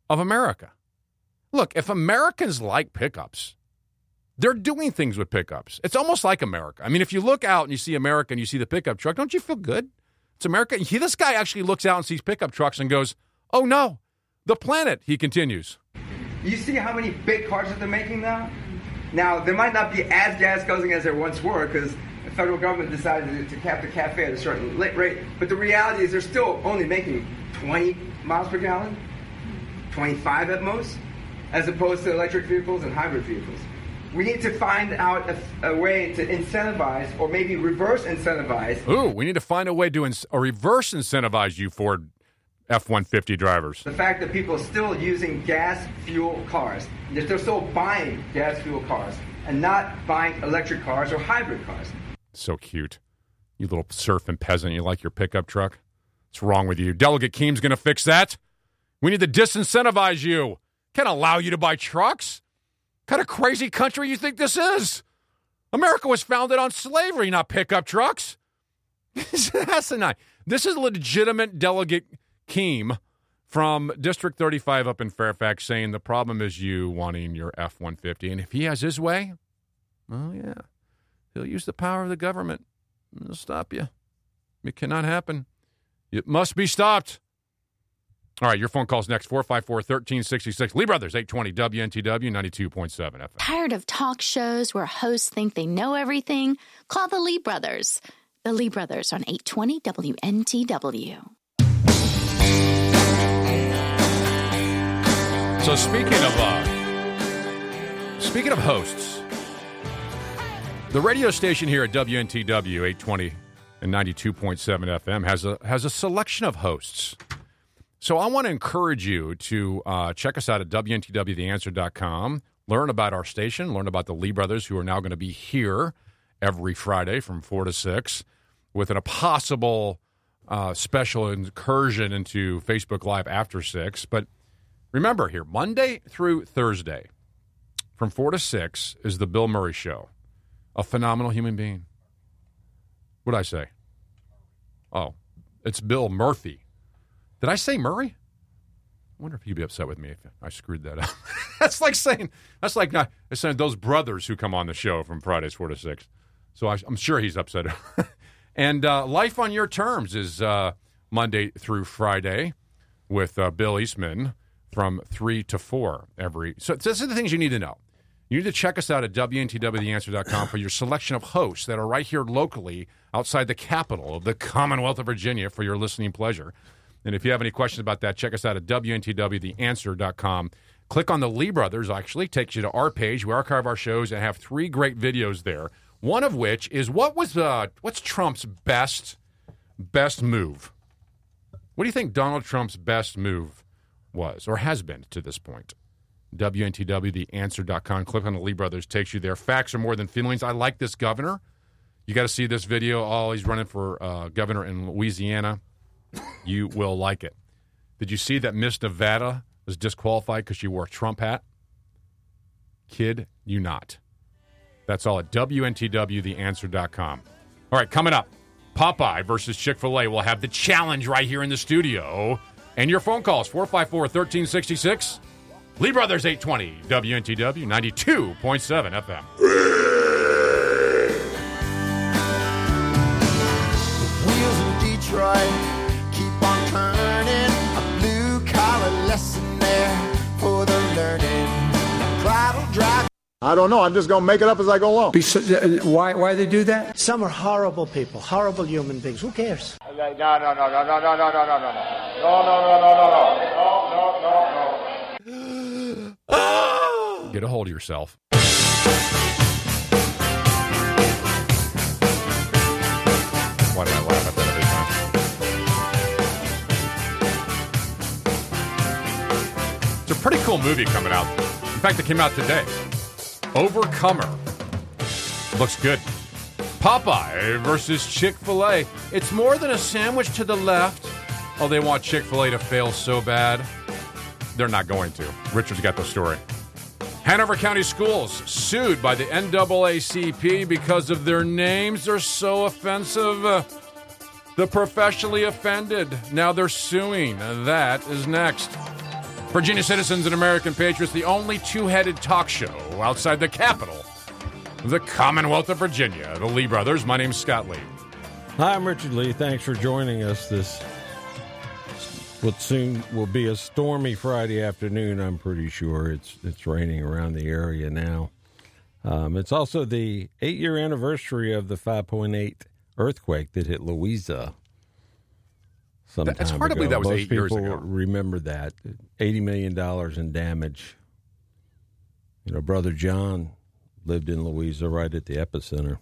of America. Look, if Americans like pickups, they're doing things with pickups. It's almost like America. I mean, if you look out and you see America and you see the pickup truck, don't you feel good? It's America. He, this guy actually looks out and sees pickup trucks and goes, oh, no, the planet, he continues. You see how many big cars that they're making now? Now, they might not be as gas-guzzling as they once were because the federal government decided to cap the cafe at a certain rate. But the reality is they're still only making twenty miles per gallon, twenty-five at most, as opposed to electric vehicles and hybrid vehicles. We need to find out a, a way to incentivize or maybe reverse incentivize. Ooh, we need to find a way to ins- or reverse incentivize you Ford F one fifty drivers. The fact that people are still using gas fuel cars, that they're still buying gas fuel cars and not buying electric cars or hybrid cars. So cute. You little surfing peasant. You like your pickup truck? What's wrong with you? Delegate Keem's going to fix that. We need to disincentivize you. Can't allow you to buy trucks. What kind of crazy country you think this is? America was founded on slavery, not pickup trucks. That's not. This is legitimate Delegate Keem from District thirty-five up in Fairfax saying the problem is you wanting your F one fifty. And if he has his way, oh, yeah, he'll use the power of the government. It'll stop you. It cannot happen. It must be stopped. All right, your phone call's next, four five four, one three six six. Lee Brothers, eight twenty W N T W, ninety-two point seven F M. Tired of talk shows where hosts think they know everything? Call the Lee Brothers. The Lee Brothers on eight twenty W N T W. So speaking of, uh, speaking of hosts, the radio station here at W N T W, eight twenty and ninety-two point seven F M, has a has a selection of hosts. So I want to encourage you to uh, check us out at W N T W the answer dot com, learn about our station, learn about the Lee Brothers, who are now going to be here every Friday from four to six with an, a possible uh, special incursion into Facebook Live after six. But remember here, Monday through Thursday from four to six is the Bill Murray Show, a phenomenal human being. What did I say? Oh, it's Bill Murphy. Did I say Murray? I wonder if he'd be upset with me if I screwed that up. That's like saying, that's like not, it's saying those brothers who come on the show from Fridays four to six. So I, I'm sure he's upset. And uh, Life on Your Terms is uh, Monday through Friday with uh, Bill Eastman from three to four every. So these are the things you need to know. You need to check us out at W N T W the answer dot com for your selection of hosts that are right here locally outside the capital of the Commonwealth of Virginia for your listening pleasure. And if you have any questions about that, check us out at W N T W the answer dot com. Click on the Lee Brothers, actually. Takes you to our page. We archive our shows and have three great videos there, one of which is what was uh, what's Trump's best best move? What do you think Donald Trump's best move was or has been to this point? W N T W the answer dot com. Click on the Lee Brothers. Takes you there. Facts are more than feelings. I like this governor. You got to see this video. Oh, he's running for uh, governor in Louisiana. You will like it. Did you see that Miss Nevada was disqualified because she wore a Trump hat? Kid you not. That's all at W N T W the answer dot com. All right, coming up, Popeye versus Chick-fil-A. We'll have the challenge right here in the studio And your phone calls, four five four, one three six six. Lee Brothers eight twenty, W N T W ninety-two point seven F M. The wheels in Detroit keep on turning. A blue-collar lesson there for the learning. Bridal drive. I don't know. I'm just going to make it up as I go along. Why, why they do that? Some are horrible people, horrible human beings. Who cares? No, no, no, no, no, no, no, no, no, no, no, no, no, no, no, no, no, no. Get a hold of yourself. Why did I laugh at that every time? It's a pretty cool movie coming out. In fact, it came out today. Overcomer. Looks good. Popeye versus Chick-fil-A. It's more than a sandwich to the left. Oh, they want Chick-fil-A to fail so bad. They're not going to. Richard's got the story. Hanover County Schools sued by the N double A C P because of their names are so offensive. Uh, the professionally offended. Now they're suing. That is next. Virginia citizens and American patriots, the only two-headed talk show outside the capital, the Commonwealth of Virginia, the Lee Brothers. My name's Scott Lee. Hi, I'm Richard Lee. Thanks for joining us this, what soon will be a stormy Friday afternoon, I'm pretty sure. It's it's raining around the area now. Um, it's also the eight-year anniversary of the five point eight earthquake that hit Louisa. It's hard to believe that was eight years ago. Remember that eighty million dollars in damage. You know, Brother John lived in Louisa, right at the epicenter.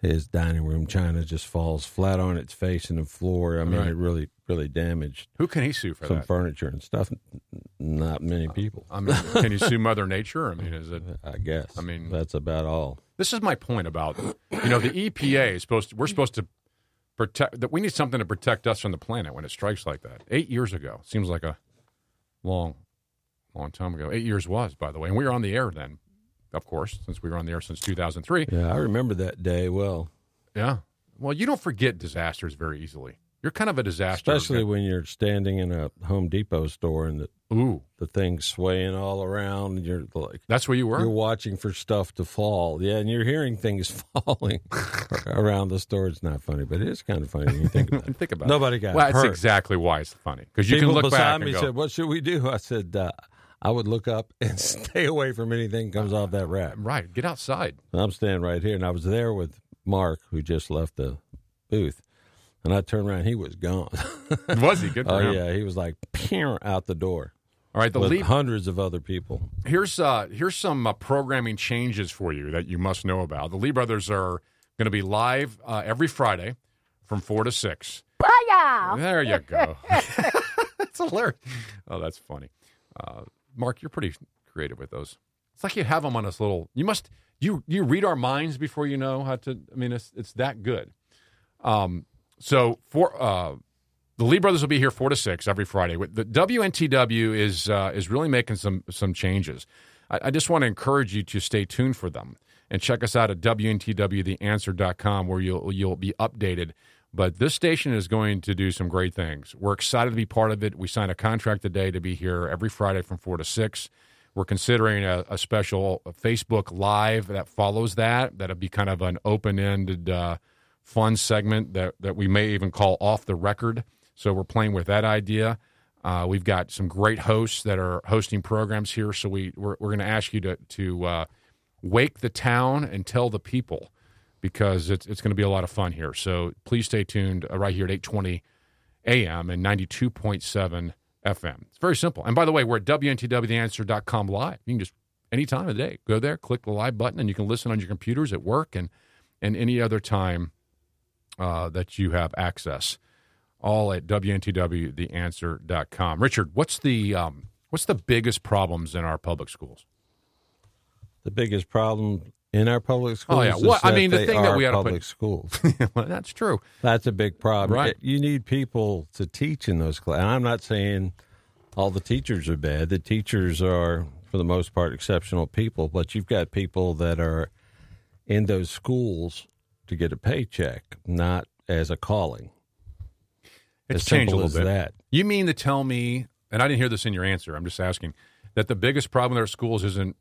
His dining room china just falls flat on its face in the floor. I mean, right. It really, really damaged. Who can he sue for some that? Some furniture and stuff. Not many people. I mean, can you sue Mother Nature? I mean, is it? I guess. I mean, that's about all. This is my point about, you know, the E P A is supposed to, we're supposed to. Protect that we need something to protect us from the planet when it strikes like that. Eight years ago seems like a long, long time ago. Eight years was, by the way, and we were on the air then, of course, since we were on the air since two thousand three. Yeah, I remember that day well. Yeah, well, you don't forget disasters very easily. You're kind of a disaster, especially guy. When you're standing in a Home Depot store and the ooh the thing's swaying all around. And you're like, that's where you were. You're watching for stuff to fall, yeah, and you're hearing things falling around the store. It's not funny, but it is kind of funny when you think about it. think about Nobody it. got well, hurt. That's exactly why it's funny, because you can look back and go. People beside me said, "What should we do?" I said, uh, "I would look up and stay away from anything that comes uh, off that rack." Right, get outside. And I'm standing right here, and I was there with Mark, who just left the booth. And I turned around, he was gone. Was he? Good for him. Oh, yeah, he was like, peer out the door. All right, the with Lee... hundreds of other people. Here's uh, here's some uh, programming changes for you that you must know about. The Lee Brothers are going to be live uh, every Friday from four to six. Bye-ya! There you go. It's hilarious. Oh, that's funny. Uh, Mark, you're pretty creative with those. It's like you have them on this little... You must... You you read our minds before you know how to... I mean, it's, it's that good. Um... So for uh, the Lee Brothers will be here four to six every Friday. The W N T W is uh, is really making some some changes. I, I just want to encourage you to stay tuned for them and check us out at W N T W the answer dot com, where you'll you'll be updated. But this station is going to do some great things. We're excited to be part of it. We signed a contract today to be here every Friday from four to six. We're considering a, a special Facebook Live that follows that. That'll be kind of an open ended. Uh, fun segment that, that we may even call Off the Record. So we're playing with that idea. Uh, we've got some great hosts that are hosting programs here. So we, we're, we're going to ask you to, to uh, wake the town and tell the people, because it's, it's going to be a lot of fun here. So please stay tuned uh, right here at eight twenty a.m. and ninety-two point seven F M. It's very simple. And by the way, we're at W N T W the answer dot com live. You can just, any time of the day, go there, click the live button, and you can listen on your computers at work and, and any other time Uh, that you have access, all at W N T W the answer dot com. Richard, what's the um, what's the biggest problems in our public schools? The biggest problem in our public schools? Oh yeah, well, is I that mean the thing that we had public to put... schools. Well, that's true. That's a big problem. Right. You need people to teach in those classes. I'm not saying all the teachers are bad. The teachers are, for the most part, exceptional people. But you've got people that are in those schools to get a paycheck, not as a calling. It's as changed a little bit. That. You mean to tell me, and I didn't hear this in your answer, I'm just asking, that the biggest problem with our schools isn't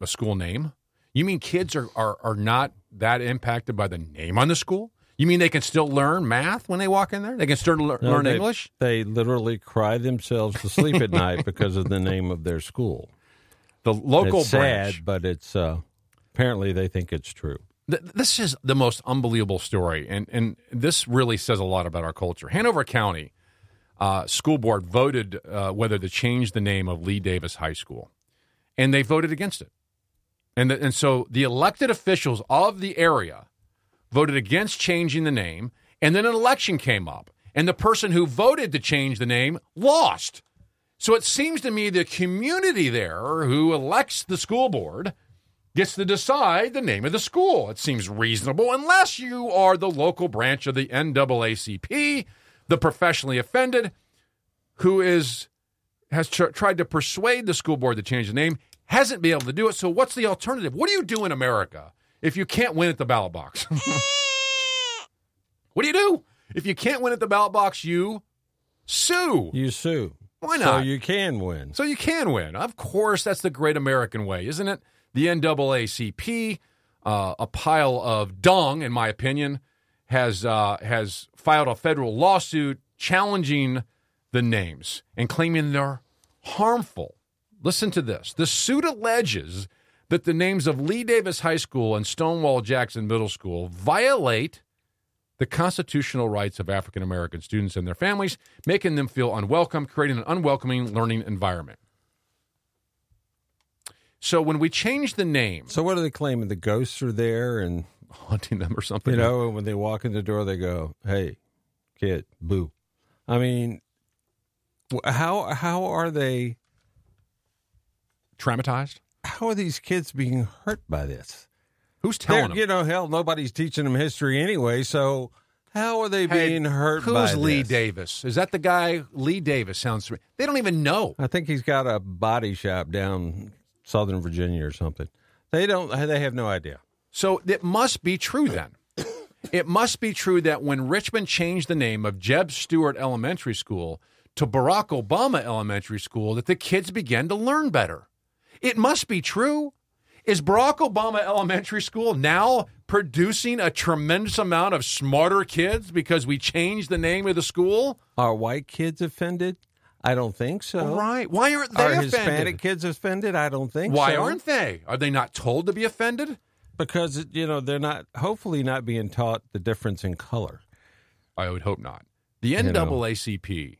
a school name? You mean kids are, are, are not that impacted by the name on the school? You mean they can still learn math when they walk in there? They can still learn, no, learn they, English? They literally cry themselves to sleep at night because of the name of their school. The local it's branch. Sad, but it's uh, apparently they think it's true. This is the most unbelievable story, and, and this really says a lot about our culture. Hanover County uh, School Board voted uh, whether to change the name of Lee Davis High School, and they voted against it. And the, and so the elected officials of the area voted against changing the name, and then an election came up, and the person who voted to change the name lost. So it seems to me the community there who elects the school board gets to decide the name of the school. It seems reasonable, unless you are the local branch of the N double A C P, the professionally offended, who is has tr- tried to persuade the school board to change the name, hasn't been able to do it. So what's the alternative? What do you do in America if you can't win at the ballot box? What do you do? If you can't win at the ballot box, you sue. You sue. Why not? So you can win. So you can win. Of course, that's the great American way, isn't it? The N double A C P, uh, a pile of dung, in my opinion, has uh, has filed a federal lawsuit challenging the names and claiming they're harmful. Listen to this. The suit alleges that the names of Lee Davis High School and Stonewall Jackson Middle School violate the constitutional rights of African-American students and their families, making them feel unwelcome, creating an unwelcoming learning environment. So when we change the name... So what are they claiming? The ghosts are there and... haunting them or something? You know, and when they walk in the door, they go, hey, kid, boo. I mean, how how are they... traumatized? How are these kids being hurt by this? Who's telling They're, them? You know, hell, nobody's teaching them history anyway, so how are they hey, being hurt by this? Who's Lee Davis? Is that the guy? Lee Davis sounds... They don't even know. I think he's got a body shop down... Southern Virginia or something. They don't, they have no idea. So it must be true then. It must be true that when Richmond changed the name of Jeb Stuart Elementary School to Barack Obama Elementary School, that the kids began to learn better. It must be true. Is Barack Obama Elementary School now producing a tremendous amount of smarter kids because we changed the name of the school? Are white kids offended? I don't think so. Right. Why aren't they Are offended? Are Hispanic kids offended? I don't think Why so. Why aren't they? Are they not told to be offended? Because, you know, they're not, hopefully not being taught the difference in color. I would hope not. The N double A C P, you know.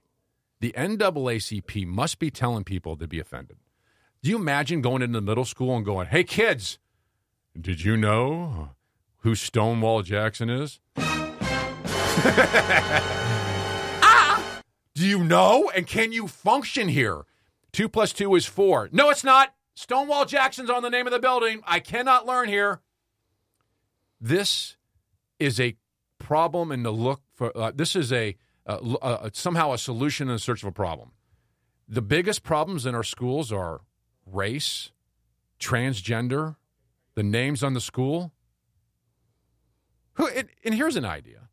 The N double A C P must be telling people to be offended. Do you imagine going into middle school and going, hey, kids, did you know who Stonewall Jackson is? Do you know? And can you function here? Two plus two is four. No, it's not. Stonewall Jackson's on the name of the building. I cannot learn here. This is a problem in the look for. Uh, this is a uh, uh, somehow a solution in search of a problem. The biggest problems in our schools are race, transgender, the names on the school. Who? And, and here's an idea.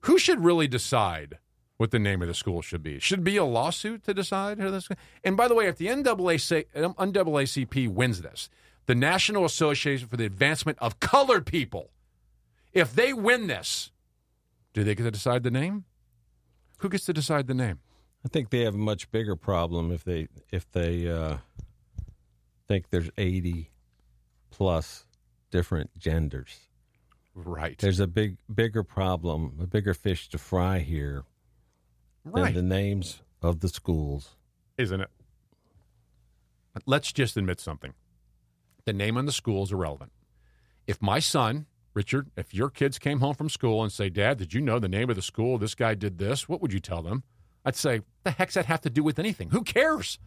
Who should really decide what the name of the school should be? Should be a lawsuit to decide. And by the way, if the N double A C P wins this, the National Association for the Advancement of Colored People, if they win this, do they get to decide the name? Who gets to decide the name? I think they have a much bigger problem if they if they uh, think there's eighty plus different genders. Right. There's a big bigger problem, a bigger fish to fry here. Right. Than the names of the schools. Isn't it? Let's just admit something. The name on the school is irrelevant. If my son, Richard, if your kids came home from school and say, Dad, did you know the name of the school? This guy did this. What would you tell them? I'd say, the heck's that have to do with anything? Who cares?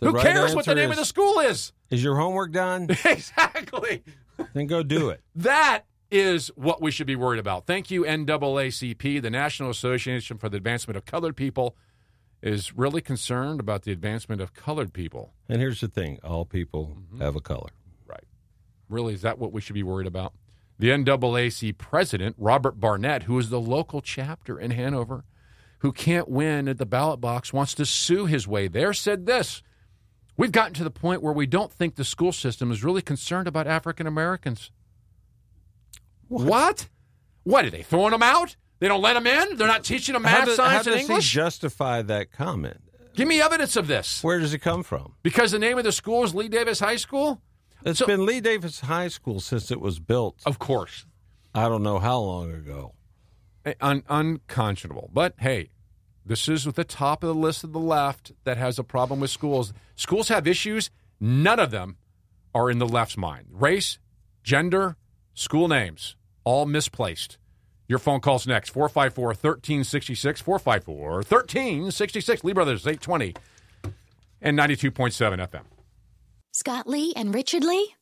The Who right cares what the name is, of the school is? Is your homework done? Exactly. Then go do it. That is what we should be worried about. Thank you, N double A C P, the National Association for the Advancement of Colored People, is really concerned about the advancement of colored people. And here's the thing. All people mm-hmm. have a color. Right. Really, is that what we should be worried about? The N double A C P president, Robert Barnett, who is the local chapter in Hanover, who can't win at the ballot box wants to sue his way there, said this: we've gotten to the point where we don't think the school system is really concerned about African Americans. What? What? What, are they throwing them out? They don't let them in? They're not teaching them math, science, and English? How does, how does he justify that comment? Give me evidence of this. Where does it come from? Because the name of the school is Lee Davis High School? It's so, been Lee Davis High School since it was built. Of course. I don't know how long ago. Un- unconscionable. But, hey, this is at the top of the list of the left that has a problem with schools. Schools have issues. None of them are in the left's mind. Race, gender, school names, all misplaced. Your phone call's next. four five four, one three six six. four five four, one three six six. Lee Brothers, eight twenty and ninety-two point seven F M. Scott Lee and Richard Lee?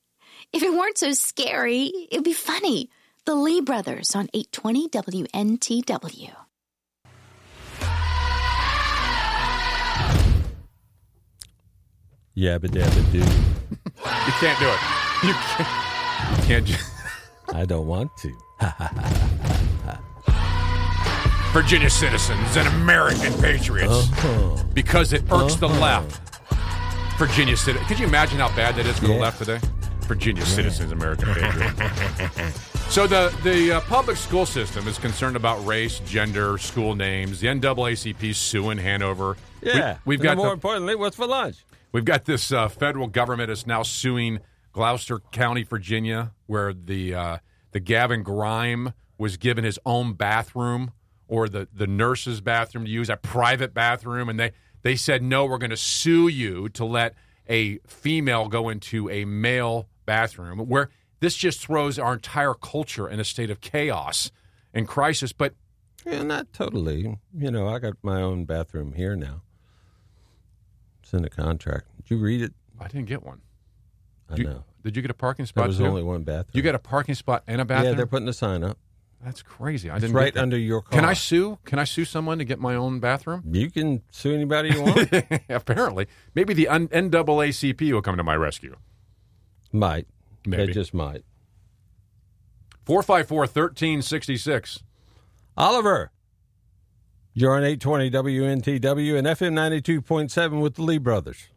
If it weren't so scary, it'd be funny. The Lee Brothers on eight twenty W N T W. Yabba dabba doo. You can't do it. You can't. You can't just... I don't want to. Virginia citizens and American patriots, uh-huh. because it irks uh-huh. the left. Virginia citizens. Could you imagine how bad that is for yeah. the left today? Virginia yeah. citizens, American patriots. So the, the uh, public school system is concerned about race, gender, school names. The N double A C P suing Hanover. Yeah. We, we've got more the, importantly, what's for lunch? We've got this uh, federal government is now suing Gloucester County, Virginia, where the uh, the Gavin Grime was given his own bathroom, or the, the nurse's bathroom to use, a private bathroom, and they, they said, no, we're going to sue you to let a female go into a male bathroom, where this just throws our entire culture in a state of chaos and crisis. But yeah, not totally. You know, I got my own bathroom here now. It's in the contract. Did you read it? I didn't get one. I you, know. Did you get a parking spot? There was too? Only one bathroom. You got a parking spot and a bathroom? Yeah, they're putting a sign up. That's crazy. I it's didn't right under your car. Can I sue? Can I sue someone to get my own bathroom? You can sue anybody you want. Apparently. Maybe the N double A C P will come to my rescue. Might. Maybe. They just might. four five four, one three six six. Oliver, you're on eight twenty W N T W and F M ninety-two point seven with the Lee Brothers.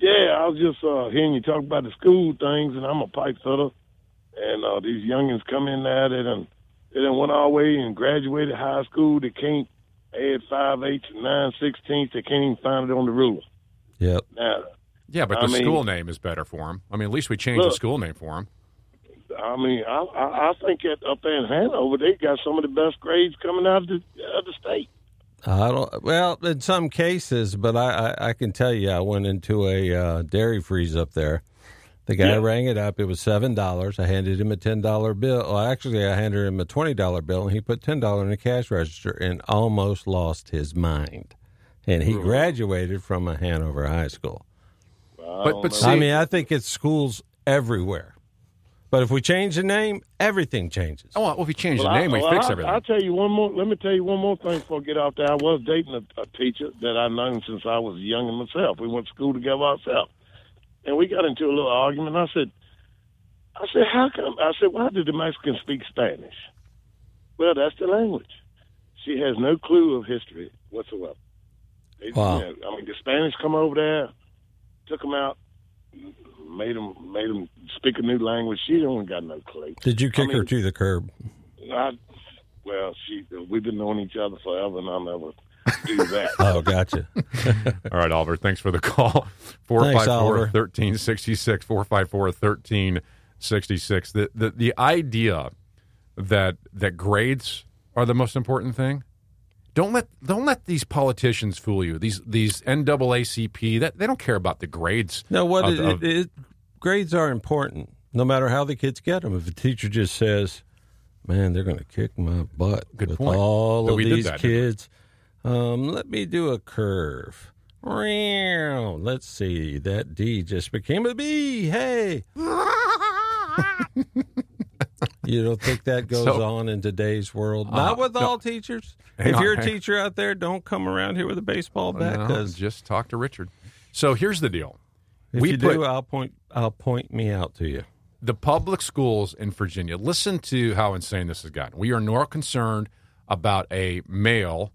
Yeah, I was just uh, hearing you talk about the school things, and I'm a pipe fitter. And uh, these youngins come in there, they done They done went our way and graduated high school. They can't add five eighths and nine sixteenths. They can't even find it on the ruler. Yep. Now, yeah, but I the mean, school name is better for them. I mean, at least we changed look, the school name for them. I mean, I, I, I think that up there in Hanover, they got some of the best grades coming out of the, of the state. I don't. Well, in some cases, but I, I, I can tell you, I went into a uh, dairy freeze up there. The guy yeah. rang it up. It was seven dollars. I handed him a ten dollars bill. Well, actually, I handed him a twenty dollars bill, and he put ten dollars in the cash register and almost lost his mind. And he graduated from a Hanover high school. Well, I but, but see, I mean, I think it's schools everywhere. But if we change the name, everything changes. Oh, well, if we change well, the name, I, we well, fix I, everything. I'll tell you one more. Let me tell you one more thing before I get off there. I was dating a, a teacher that I've known since I was young and myself. We went to school together ourselves. And we got into a little argument. I said, I said, how come? I said, why do the Mexicans speak Spanish? Well, that's the language. She has no clue of history whatsoever. They, wow. You know, I mean, the Spanish come over there, took them out, made them, made them speak a new language. She don't got no clue. Did you kick I mean, her to the curb? I, well, she, we've been knowing each other forever, and I never... do that. Oh, gotcha. All right, Oliver, thanks for the call. four five four, one three six six. four five four, one three six six. The, the, the idea that that grades are the most important thing, don't let don't let these politicians fool you. These these N double A C P, that, they don't care about the grades. No, what of, it, of, it, it, grades are important, no matter how the kids get them. If a teacher just says, man, they're going to kick my butt good with point. all so of these that, kids... Um, let me do a curve. Let's see. That D just became a B. Hey. You don't think that goes so, on in today's world? Uh, Not with no. all teachers. Hang if on, you're a teacher on. out there, don't come around here with a baseball bat. No, just talk to Richard. So here's the deal. If we you put, do, I'll point, I'll point me out to you. The public schools in Virginia, listen to how insane this has gotten. We are more concerned about a male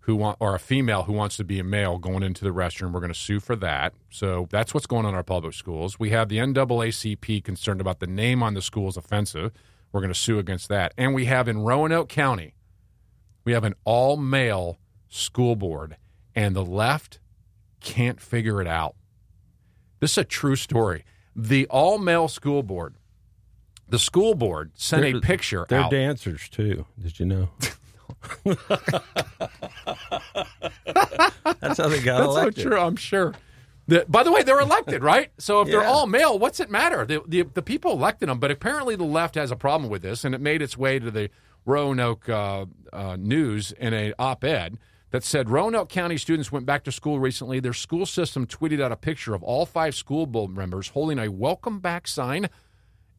who want, or a female who wants to be a male going into the restroom. We're going to sue for that. So that's what's going on in our public schools. We have the N double A C P concerned about the name on the school's offensive. We're going to sue against that. And we have in Roanoke County, we have an all-male school board, and the left can't figure it out. This is a true story. The all-male school board, the school board sent they're, a picture they're out. They're dancers, too. Did you know? That's how they got That's elected. That's so true, I'm sure. The, by the way, they're elected, right? So if yeah. they're all male, what's it matter? The, the the people elected them, but apparently the left has a problem with this, and it made its way to the Roanoke uh, uh, News in an op-ed that said, Roanoke County students went back to school recently. Their school system tweeted out a picture of all five school board members holding a welcome back sign,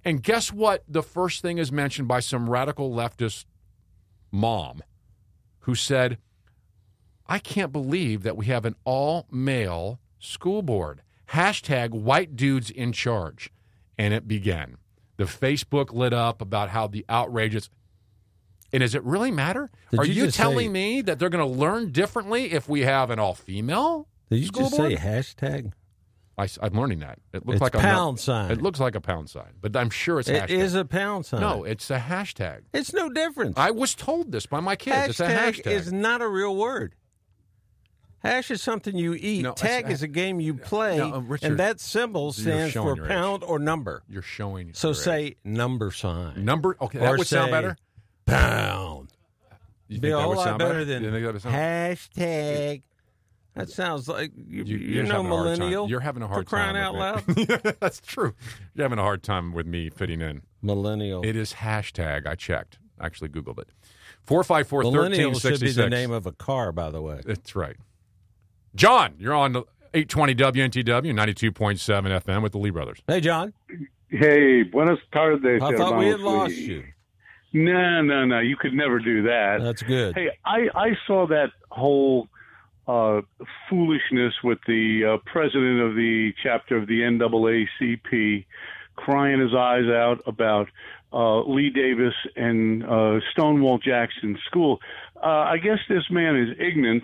and guess what? The first thing is mentioned by some radical leftist mom who said, I can't believe that we have an all-male school board. Hashtag white dudes in charge. And it began. The Facebook lit up about how the outrageous. And does it really matter? Did Are you, you telling say, me that they're going to learn differently if we have an all-female Did you school just board? Say hashtag? I, I'm learning that. It looks it's like a pound not, sign. It looks like a pound sign, but I'm sure it's it hashtag. It is a pound sign. No, it's a hashtag. It's no difference. I was told this by my kids. Hashtag it's a hashtag. Is not a real word. Hash is something you eat. No, Tag is a game you play, no, Richard, and that symbol stands for pound age. Or number. You're showing. So say age. Number sign. Number. Okay, that or would sound better. Pound. You think Be a whole lot better, better than hashtag. That sounds like you, you, you're no millennial. You're having a hard for time. Crying out loud. Yeah, that's true. You're having a hard time with me fitting in. Millennial. It is hashtag. I checked. I actually Googled it. four five four, one three six six. Millennial should be the name of a car, by the way. That's right. John, you're on eight twenty W N T W, ninety-two point seven F M with the Lee Brothers. Hey, John. Hey, buenas tardes. I thought we had lost you. No, no, no. You could never do that. That's good. Hey, I, I saw that whole uh, foolishness with the uh, president of the chapter of the N double A C P crying his eyes out about uh, Lee Davis and uh, Stonewall Jackson School. Uh, I guess this man is ignorant,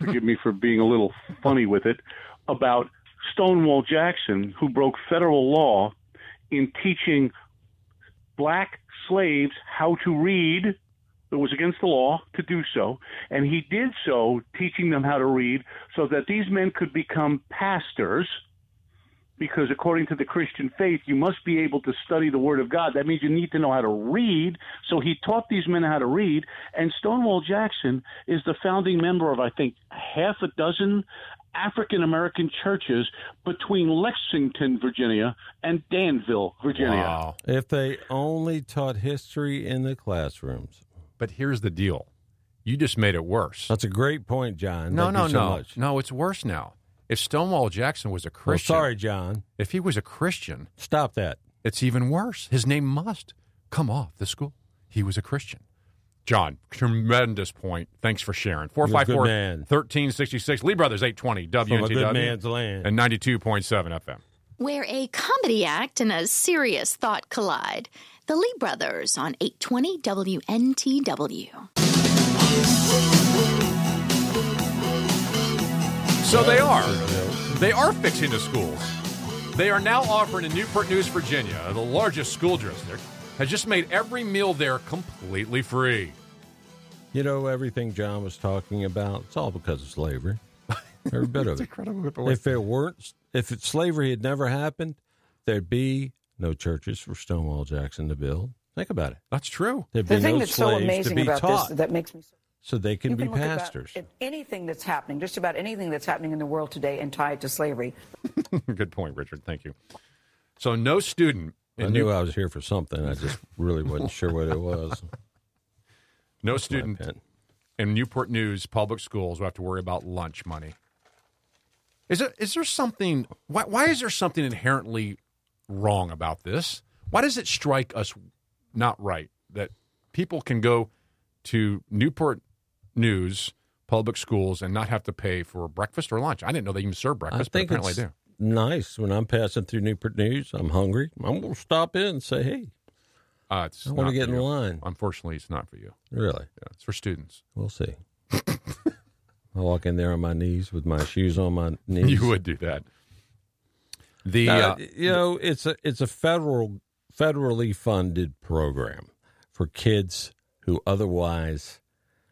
forgive me for being a little funny with it, about Stonewall Jackson, who broke federal law in teaching black slaves how to read. It was against the law to do so, and he did so teaching them how to read so that these men could become pastors, because according to the Christian faith, you must be able to study the Word of God. That means you need to know how to read. So he taught these men how to read, and Stonewall Jackson is the founding member of, I think, half a dozen African-American churches between Lexington, Virginia, and Danville, Virginia. Wow. If they only taught history in the classrooms. But here's the deal. You just made it worse. That's a great point, John. No, Thank no, so no. Much. No, it's worse now. If Stonewall Jackson was a Christian... Well, sorry, John. If he was a Christian... Stop that. It's even worse. His name must come off the school. He was a Christian. John, tremendous point. Thanks for sharing. four five four, one three six six. Lee Brothers, eight twenty, W N T W. Good man's land. And ninety-two point seven F M. Where a comedy act and a serious thought collide. The Lee Brothers on eight twenty W N T W. So they are. They are fixing the schools. They are now offering in Newport News, Virginia, the largest school district, has just made every meal there completely free. You know, everything John was talking about, it's all because of slavery. Every bit of it. Incredible. If there weren't, if it, slavery had never happened, there'd be no churches for Stonewall Jackson to build. Think about it. That's true. There'd the be thing no that's so amazing about taught. This that makes me so, so they can, can be pastors. About anything that's happening, just about anything that's happening in the world today, and tie it to slavery. Good point, Richard. Thank you. So no student. In I knew New- I was here for something. I just really wasn't sure what it was. No that's student in Newport News public schools will have to worry about lunch money. Is there, is there something, why, why is there something inherently wrong about this? Why does it strike us not right that people can go to Newport News public schools and not have to pay for breakfast or lunch? I didn't know they even serve breakfast, but apparently they do. Nice. When I'm passing through Newport News, I'm hungry. I'm going to stop in and say, hey, uh, I want to get in line. Unfortunately, it's not for you. Really? Yeah, it's for students. We'll see. I walk in there on my knees with my shoes on my knees. You would do that. The uh, uh, you know it's a it's a federal federally funded program for kids who otherwise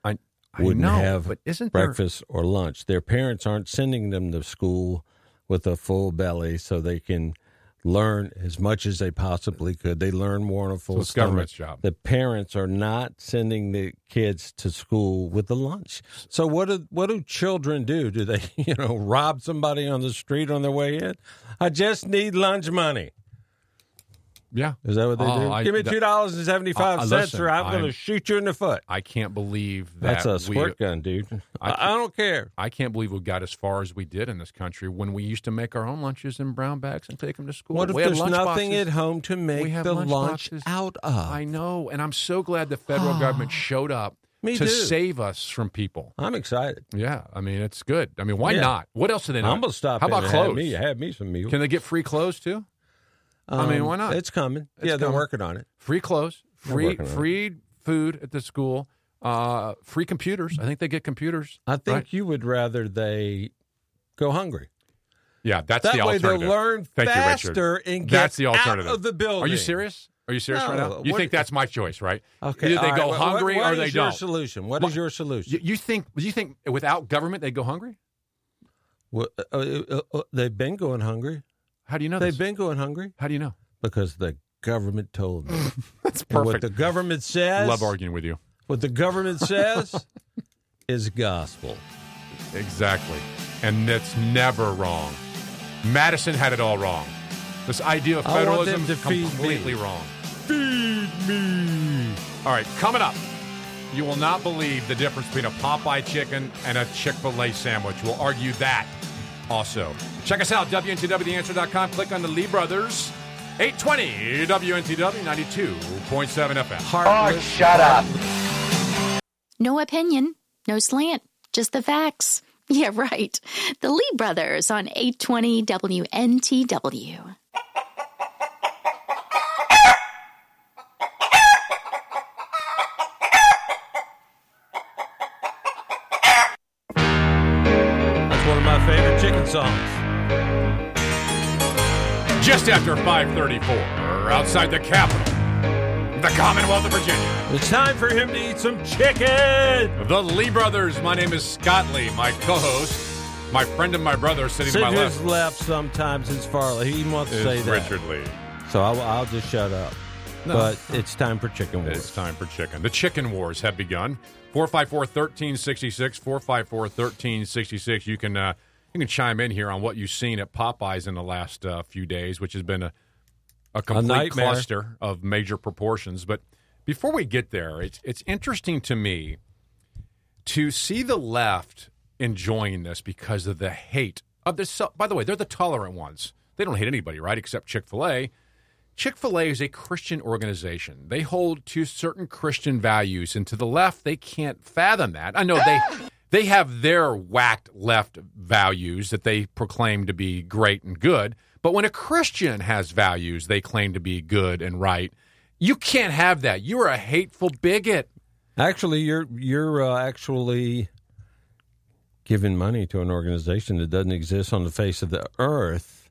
I, I wouldn't know, have but isn't breakfast there... or lunch. Their parents aren't sending them to school with a full belly, so they can learn as much as they possibly could. They learn more on a full so it's stomach. Government's job. The parents are not sending the kids to school with the lunch. So what do what do children do? Do they, you know, rob somebody on the street on their way in? I just need lunch money. Yeah. Is that what they uh, do? I, Give me two dollars and seventy-five cents uh, or I'm, I'm going to shoot you in the foot. I can't believe that. That's a squirt we, gun, dude. I, I don't care. I can't believe we got as far as we did in this country when we used to make our own lunches in brown bags and take them to school. What if we there's nothing boxes. At home to make the lunch, lunch out of? I know, and I'm so glad the federal government showed up me to too. Save us from people. I'm excited. Yeah, I mean, it's good. I mean, why yeah. not? What else do they know? I'm going to stop How about and clothes? Have me, have me some meals. Can they get free clothes, too? Um, I mean, why not? It's coming. It's yeah, they're coming. Working on it. Free clothes, free free food at the school, uh, free computers. I think they get computers. I think right? you would rather they go hungry. Yeah, that's that the alternative. That way they'll learn Thank faster you, and get that's the alternative. Out of the building. Are you serious? Are you serious no, right now? You what, think that's my choice, right? Okay. Either they right, go what, hungry what, what or they don't. What is your solution? What, what is your solution? You think you think without government they go hungry? Well, uh, uh, uh, they've been going hungry. How do you know They've this? Been going hungry. How do you know? Because the government told me. That's perfect. And what the government says... Love arguing with you. What the government says is gospel. Exactly. And that's never wrong. Madison had it all wrong. This idea of federalism is completely me. Wrong. Feed me. All right, coming up, you will not believe the difference between a Popeye chicken and a Chick-fil-A sandwich. We'll argue that. Also, check us out, W N T W the answer dot com. Click on the Lee Brothers, eight twenty W N T W ninety-two point seven F M. Heartless. Oh, shut up. No opinion, no slant, just the facts. Yeah, right. The Lee Brothers on eight twenty W N T W. Chicken songs. Just after five thirty-four, outside the capital, the Commonwealth of Virginia. It's time for him to eat some chicken. The Lee Brothers. My name is Scott Lee, my co-host, my friend and my brother sitting Sid to my left. Sid's left sometimes is Farley. He wants to say that. Richard Lee. So I'll, I'll just shut up. No. But it's time for Chicken Wars. It's time for chicken. The Chicken Wars have begun. four five four, one three six six, four five four, one three six six. You can... Uh, You can chime in here on what you've seen at Popeye's in the last uh, few days, which has been a, a complete a cluster of major proportions. But before we get there, it's it's interesting to me to see the left enjoying this because of the hate of this. By the way, they're the tolerant ones. They don't hate anybody, right, except Chick-fil-A. Chick-fil-A is a Christian organization. They hold to certain Christian values, and to the left, they can't fathom that. I know they... They have their whacked left values that they proclaim to be great and good. But when a Christian has values they claim to be good and right, you can't have that. You're a hateful bigot. Actually, you're you're uh, actually giving money to an organization that doesn't exist on the face of the earth.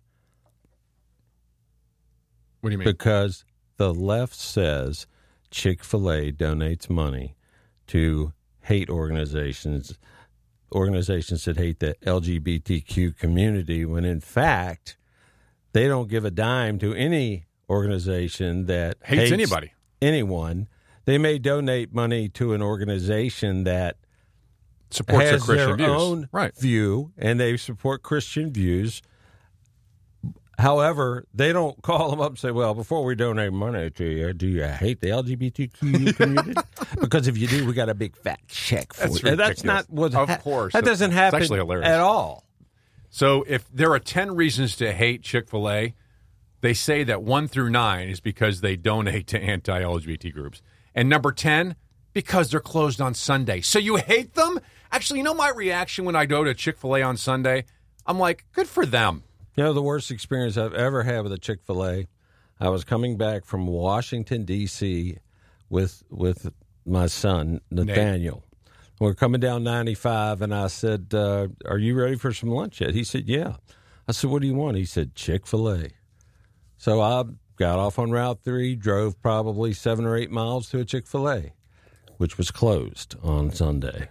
What do you mean? Because the left says Chick-fil-A donates money to hate organizations. Organizations that hate the L G B T Q community, when in fact they don't give a dime to any organization that hates, hates anybody, anyone. They may donate money to an organization that supports has their, Christian their views. Own right. view, and they support Christian views. However, they don't call them up and say, well, before we donate money to you, do you hate the L G B T Q community? Because if you do, we got a big fat check for you. That's not what Of ha- course. That doesn't happen it's actually hilarious. At all. So if there are ten reasons to hate Chick-fil-A, they say that one through nine is because they donate to anti-L G B T groups. And number ten, because they're closed on Sunday. So you hate them? Actually, you know my reaction when I go to Chick-fil-A on Sunday? I'm like, good for them. You know, the worst experience I've ever had with a Chick-fil-A, I was coming back from Washington, D C with with my son, Nathaniel. Nate. We were coming down ninety-five, and I said, uh, are you ready for some lunch yet? He said, yeah. I said, what do you want? He said, Chick-fil-A. So I got off on Route three, drove probably seven or eight miles to a Chick-fil-A, which was closed on Sunday.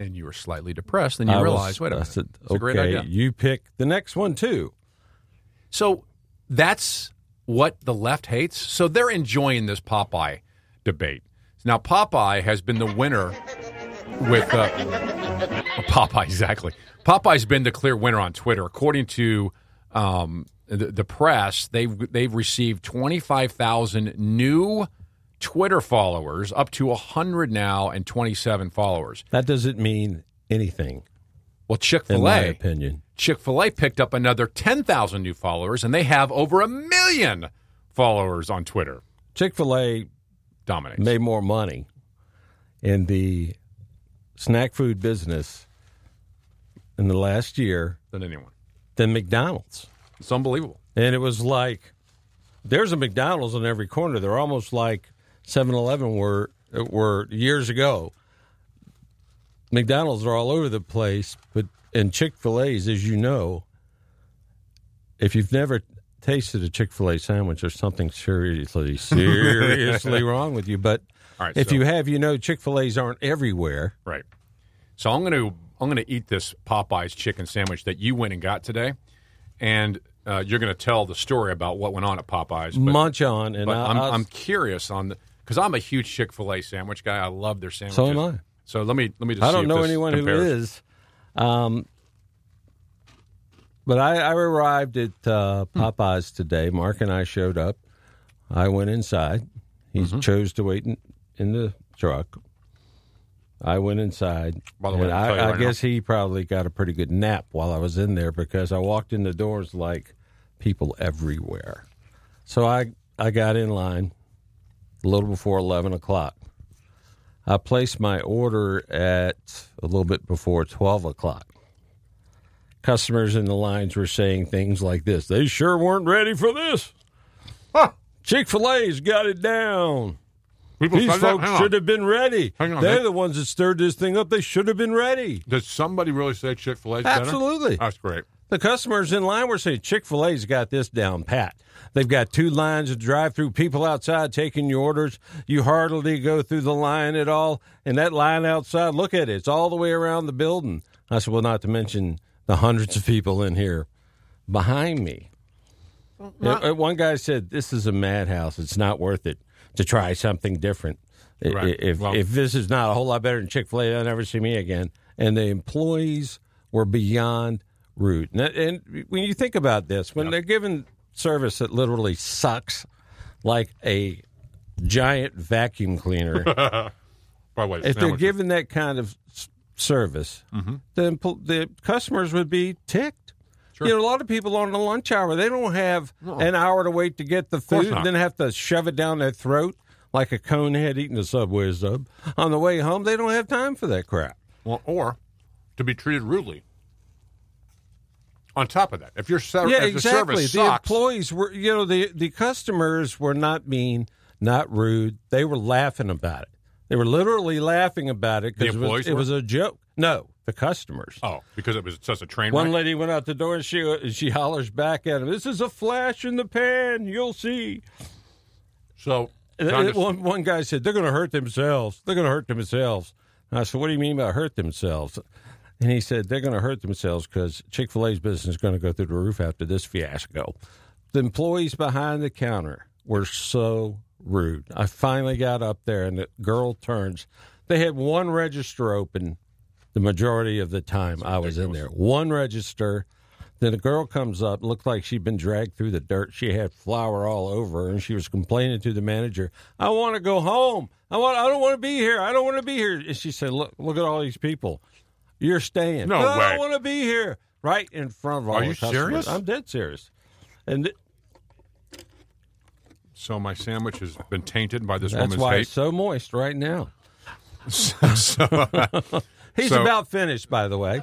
And you were slightly depressed, then you I realized, was, wait a minute, I said, it's okay, a great idea. You pick the next one, too. So that's what the left hates. So they're enjoying this Popeye debate. Now, Popeye has been the winner with uh, Popeye, exactly. Popeye's been the clear winner on Twitter. According to um, the, the press, they've, they've received twenty-five thousand new Twitter followers, up to one hundred now, and twenty-seven followers. That doesn't mean anything. Well, Chick-fil-A, in my opinion, Chick-fil-A picked up another ten thousand new followers, and they have over a million followers on Twitter. Chick-fil-A dominates. Made more money in the snack food business in the last year than anyone, than McDonald's. It's unbelievable. And it was like, there's a McDonald's on every corner. They're almost like seven eleven were were years ago. McDonald's are all over the place, but and Chick-fil-A's, as you know, if you've never tasted a Chick-fil-A sandwich, there's something seriously, seriously wrong with you. But all right, if so, you have, you know, Chick-fil-A's aren't everywhere. Right. So I'm going to I'm going to eat this Popeye's chicken sandwich that you went and got today, and uh, you're going to tell the story about what went on at Popeye's. But, munch on, and I, I'm, I'm curious on the, because I'm a huge Chick-fil-A sandwich guy. I love their sandwiches. So am I. So let me let me just. I don't see know if anyone compares. Who is, um, but I, I arrived at uh, Popeye's hmm. today. Mark and I showed up. I went inside. He mm-hmm. chose to wait in, in the truck. I went inside. By the way, I, I right guess now. He probably got a pretty good nap while I was in there, because I walked in the doors like people everywhere. So I I got in line a little before eleven o'clock. I placed my order at a little bit before twelve o'clock. Customers in the lines were saying things like this. They sure weren't ready for this. Huh. Chick-fil-A's got it down. People These folks should have been ready. Hang on, They're man. the ones that stirred this thing up. They should have been ready. Does somebody really say Chick-fil-A's better? Absolutely. That's great. The customers in line were saying Chick-fil-A's got this down pat. They've got two lines of drive-through, people outside taking your orders. You hardly go through the line at all. And that line outside, look at it. It's all the way around the building. I said, well, not to mention the hundreds of people in here behind me. Well, not- and one guy said, this is a madhouse. It's not worth it to try something different. Right. If well, if this is not a whole lot better than Chick-fil-A, they'll never see me again. And the employees were beyond rude. And, and when you think about this, when yep. they're given service that literally sucks, like a giant vacuum cleaner, by the way, if they're given that kind of service, mm-hmm. then the customers would be ticked. Sure. You know, a lot of people on the lunch hour, they don't have no. an hour to wait to get the food and then have to shove it down their throat like a conehead eating a Subway sub. On the way home, they don't have time for that crap. Well, or to be treated rudely. On top of that, if your ser- yeah, exactly. service sucks. The employees were, you know, the, the customers were not mean, not rude. They were laughing about it. They were literally laughing about it because it, it was a joke. No. The customers. Oh, because it was such a train wreck? One lady went out the door and she, she hollers back at him, this is a flash in the pan, you'll see. So just... one, one guy said, they're going to hurt themselves. They're going to hurt themselves. And I said, what do you mean by hurt themselves? And he said, they're going to hurt themselves because Chick-fil-A's business is going to go through the roof after this fiasco. The employees behind the counter were so rude. I finally got up there and the girl turns. They had one register open. The majority of the time I was in there. One register, then a girl comes up, looked like she'd been dragged through the dirt. She had flour all over her, and she was complaining to the manager, I want to go home. I want. I don't want to be here. I don't want to be here. And she said, look look at all these people. You're staying. No, no way. I don't want to be here. Right in front of all Are the you customers. Serious? I'm dead serious. And th- So my sandwich has been tainted by this That's woman's hate. That's why it's so moist right now. so... so uh... He's so, about finished, by the way.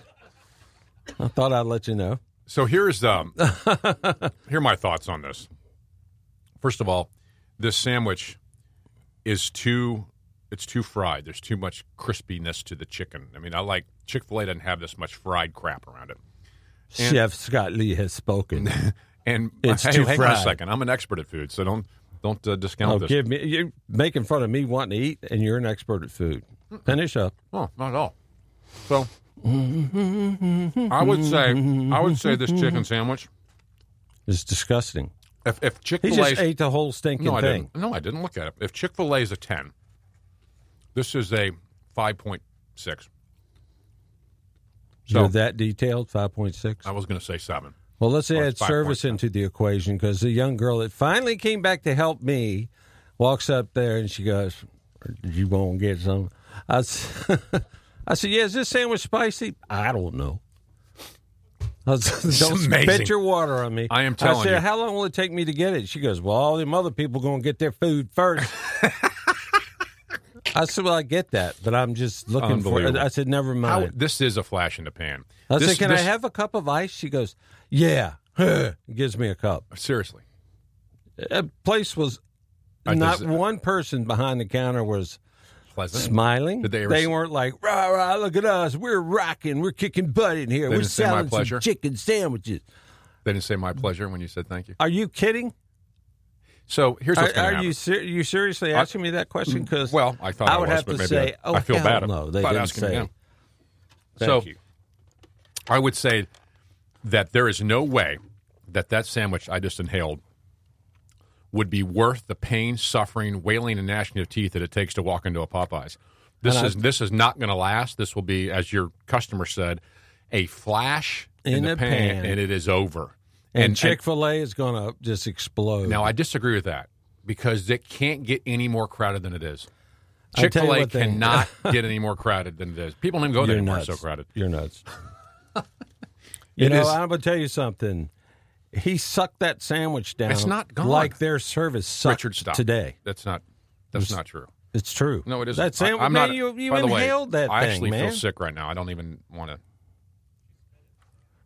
I thought I'd let you know. So here's um, here are my thoughts on this. First of all, this sandwich is too it's too fried. There's too much crispiness to the chicken. I mean, I like Chick-fil-A doesn't have this much fried crap around it. And, Chef Scott Lee has spoken. And it's hey, too hang fried. on a second. I'm an expert at food, so don't don't uh, discount oh, this. Give me, you're making fun of me wanting to eat, and you're an expert at food. Finish up. Oh, not at all. So I would say I would say this chicken sandwich is disgusting. If, if Chick-fil-A, he just ate the whole stinking no, I thing. Didn't. No, I didn't look at it. If Chick-fil-A is a ten, this is a five point six. So, you're that detailed, five point six? I was going to say seven. Well, let's add service into the equation, because the young girl that finally came back to help me walks up there, and she goes, you going to get some? I, I said, yeah, is this sandwich spicy? I don't know. I was, don't spit your water on me. I am telling you. I said, you. how long will it take me to get it? She goes, well, all them other people going to get their food first. I said, well, I get that, but I'm just looking for it. I said, never mind. How, this is a flash in the pan. I this, said, can this... I have a cup of ice? She goes, yeah. Gives me a cup. Seriously. The place was, I not just, one person behind the counter was pleasant. Smiling. Did they ever... they weren't like, rah, rah, look at us. We're rocking. We're kicking butt in here. They We're selling some chicken sandwiches. They didn't say my pleasure when you said thank you. Are you kidding? So here's what's going to happen. Are you ser- you seriously asking I, me that question? Because well, I thought I would I was, have to maybe say, I, oh, I feel hell bad. No, they didn't say. Thank so, you. I would say that there is no way that that sandwich I just inhaled would be worth the pain, suffering, wailing, and gnashing of teeth that it takes to walk into a Popeye's. This and is I, this is not going to last. This will be, as your customer said, a flash in, in the, the pan, pan, and it is over. And, and Chick-fil-A and, is going to just explode. Now, I disagree with that because it can't get any more crowded than it is. Chick-fil-A cannot get any more crowded than it is. People don't even go You're there anymore. It's so crowded. You're nuts. you it know, is, I'm going to tell you something. He sucked that sandwich down. It's not gone. Like their service sucked Richard, stop. today. That's not That's it's, not true. It's true. No, it isn't. That sandwich, I, I'm man, not, you, you inhaled way, that I thing, I actually man. feel sick right now. I don't even want to.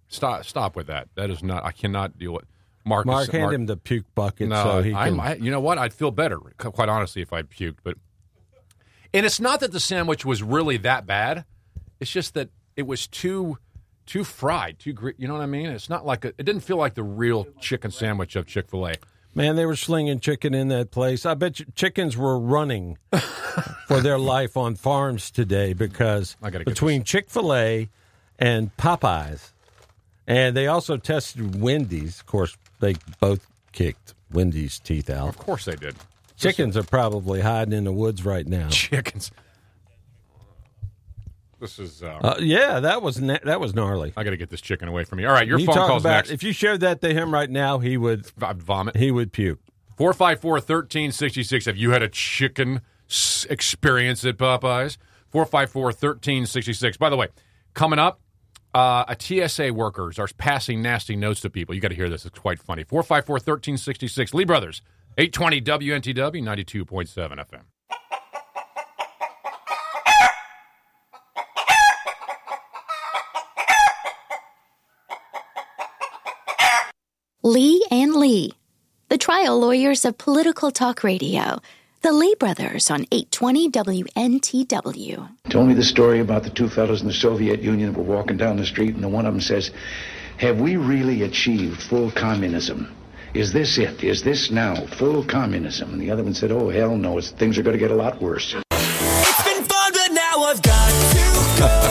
Stop! Stop with that. That is not. I cannot deal with. Mark, Mark is, hand Mark, him the puke bucket. No, so he can... I, I, you know what? I'd feel better, quite honestly, if I puked. But and it's not that the sandwich was really that bad. It's just that it was too, too fried, too. You know what I mean? It's not like a, it didn't feel like the real chicken sandwich of Chick-fil-A. Man, they were slinging chicken in that place. I bet you chickens were running for their life on farms today because between this. Chick-fil-A and Popeyes. And they also tested Wendy's. Of course, they both kicked Wendy's teeth out. Of course they did. Chickens are probably hiding in the woods right now. Chickens. This is... Uh, uh, yeah, that was na- that was gnarly. I got to get this chicken away from you. All right, your you phone call's about, next. If you showed that to him right now, he would... I'd vomit. He would puke. four five four, one three six six. Have you had a chicken experience at Popeye's? four five four, one three six six. By the way, coming up, Uh, a T S A workers are passing nasty notes to people. You got to hear this. It's quite funny. four five four, one three six six. Lee Brothers, eight twenty W N T W, ninety-two point seven F M. Lee and Lee, the trial lawyers of political talk radio. The Lee Brothers on eight twenty W N T W. Told me the story about the two fellows in the Soviet Union that were walking down the street, and the one of them says, have we really achieved full communism? Is this it? Is this now full communism? And the other one said, oh, hell no, it's, things are going to get a lot worse. It's been fun, but now I've got to go.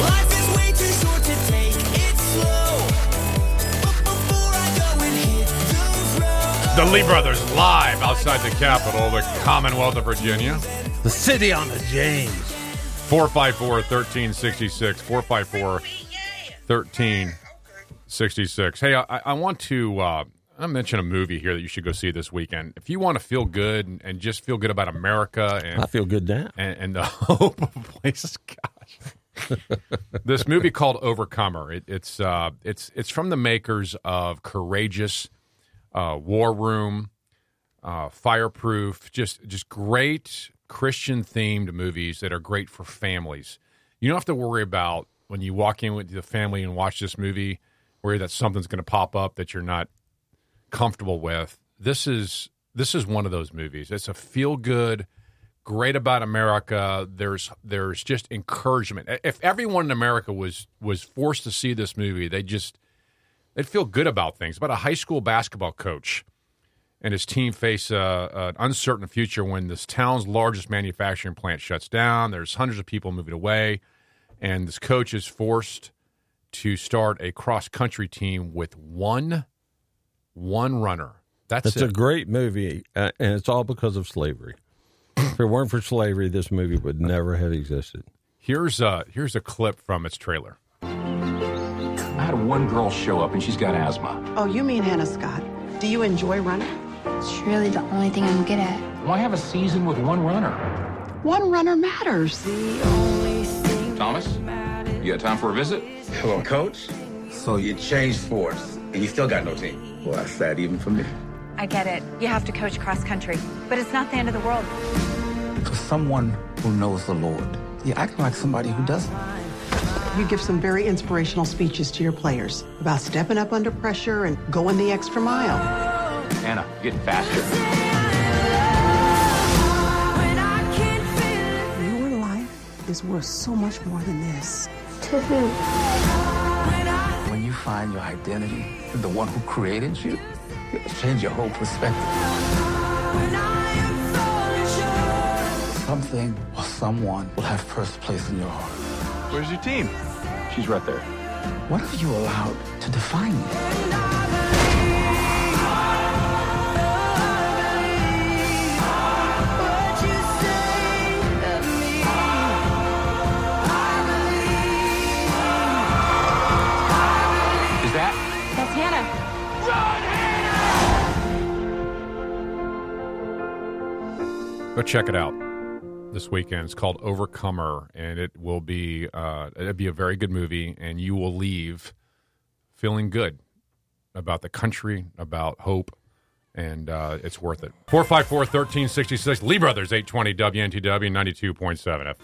Life is way too short to take it slow. But before I go and hit those roads. The Lee Brothers live outside the capital, the Commonwealth of Virginia. The city on the James. four five four, one three six six. four five four, one three six six. Hey, I, I want to uh, I mention a movie here that you should go see this weekend. If you want to feel good and, and just feel good about America. And I feel good now. And, and the hope of places. Gosh. This movie called Overcomer. It, it's, uh, it's, it's from the makers of Courageous, uh, War Room, uh, Fireproof, just just great Christian-themed movies that are great for families. You don't have to worry about when you walk in with the family and watch this movie, worry that something's going to pop up that you're not comfortable with. This is this is one of those movies. It's a feel-good great about America. There's there's just encouragement. If everyone in America was was forced to see this movie, they just they'd feel good about things. About a high school basketball coach and his team face uh, an uncertain future when this town's largest manufacturing plant shuts down. There's hundreds of people moving away, and this coach is forced to start a cross-country team with one one runner. That's It's it. a great movie, uh, and it's all because of slavery. If it weren't for slavery, this movie would never have existed. Here's a, here's a clip from its trailer. I had one girl show up, and she's got asthma. Oh, you mean Hannah Scott. Do you enjoy running? It's really the only thing I'm good at. Why have a season with one runner? One runner matters. The only thing Thomas, you got time for a visit? Hello, Coach. So you changed sports, and you still got no team. Well, that's sad even for me. I get it. You have to coach cross country, but it's not the end of the world. For someone who knows the Lord, you act like somebody who doesn't. You give some very inspirational speeches to your players about stepping up under pressure and going the extra mile. Anna, you're getting faster. Your life is worth so much more than this. To who? When you find your identity in the one who created you, it'll change your whole perspective. Something or someone will have first place in your heart. Where's your team? She's right there. What have you allowed to define you? Go check it out this weekend. It's called Overcomer, and it will be uh, it'll be a very good movie, and you will leave feeling good about the country, about hope, and uh, it's worth it. four five four, one three six six, Lee Brothers, eight twenty W N T W, ninety-two point seven F.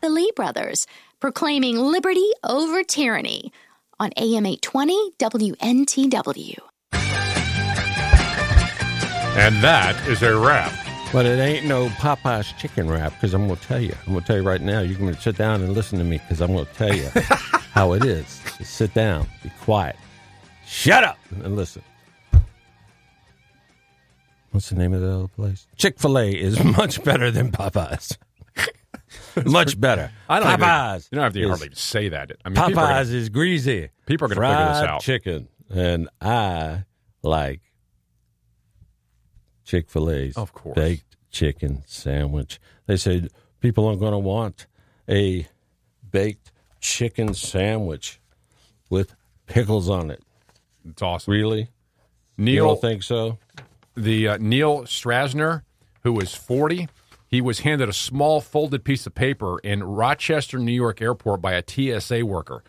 The Lee Brothers, proclaiming liberty over tyranny on A M eight twenty W N T W. And that is a wrap. But it ain't no Popeye's chicken wrap, because I'm going to tell you. I'm going to tell you right now. You're going to sit down and listen to me, because I'm going to tell you how it is. Just sit down, be quiet, shut up, and listen. What's the name of the other place? Chick-fil-A is much better than Popeye's. Much better. I don't Popeyes. Even, you don't have to is, hardly say that. I mean, Popeyes gonna, is greasy. People are going to figure this out. Chicken, and I like Chick-fil-A's of course. baked chicken sandwich. They said people are going to want a baked chicken sandwich with pickles on it. It's awesome. Really? Neil, you don't think so? The uh, Neil Strassner, who was forty. He was handed a small folded piece of paper in Rochester, New York airport by a T S A worker.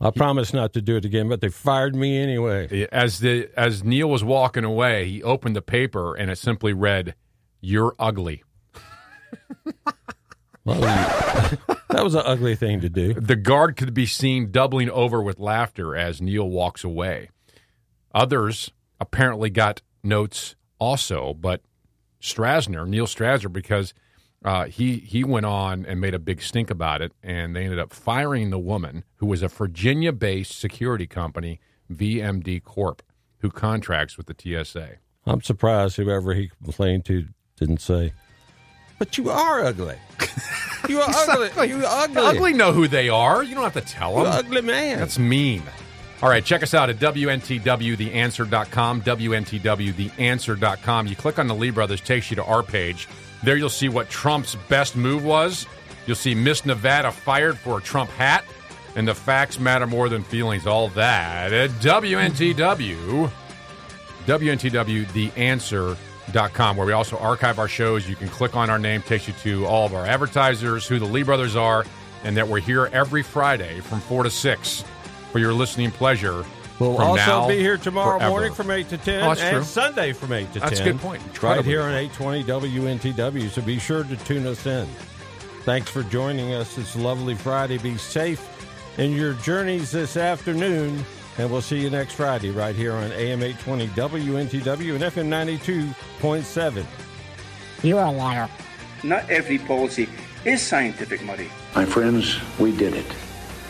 I he, promise not to do it again, but they fired me anyway. As the as Neil was walking away, he opened the paper, and it simply read, "You're ugly." Well, that was an ugly thing to do. The guard could be seen doubling over with laughter as Neil walks away. Others apparently got notes also, but Strassner, Neil Strassner, because uh, he he went on and made a big stink about it, and they ended up firing the woman, who was a Virginia-based security company, V M D Corp, who contracts with the T S A. I'm surprised whoever he complained to didn't say, "But you are ugly. You are ugly. You are ugly. The ugly know who they are. You don't have to tell them. You're ugly man. That's mean." All right, check us out at W N T W the answer dot com, W N T W the answer dot com. You click on the Lee Brothers, takes you to our page. There you'll see what Trump's best move was. You'll see Miss Nevada fired for a Trump hat, and the facts matter more than feelings. All that at W N T W, W N T W the answer dot com, where we also archive our shows. You can click on our name, takes you to all of our advertisers, who the Lee Brothers are, and that we're here every Friday from four to six. For your listening pleasure, We'll from also now, be here tomorrow forever. morning from eight to ten oh, and true. Sunday from eight to ten. That's a good point. Right here on eight twenty W N T W, so be sure to tune us in. Thanks for joining us. It's a lovely Friday. Be safe in your journeys this afternoon, and we'll see you next Friday right here on A M eight twenty W N T W and F M ninety-two point seven. You're a liar. Not every policy is scientific, Muddy. My friends, we did it.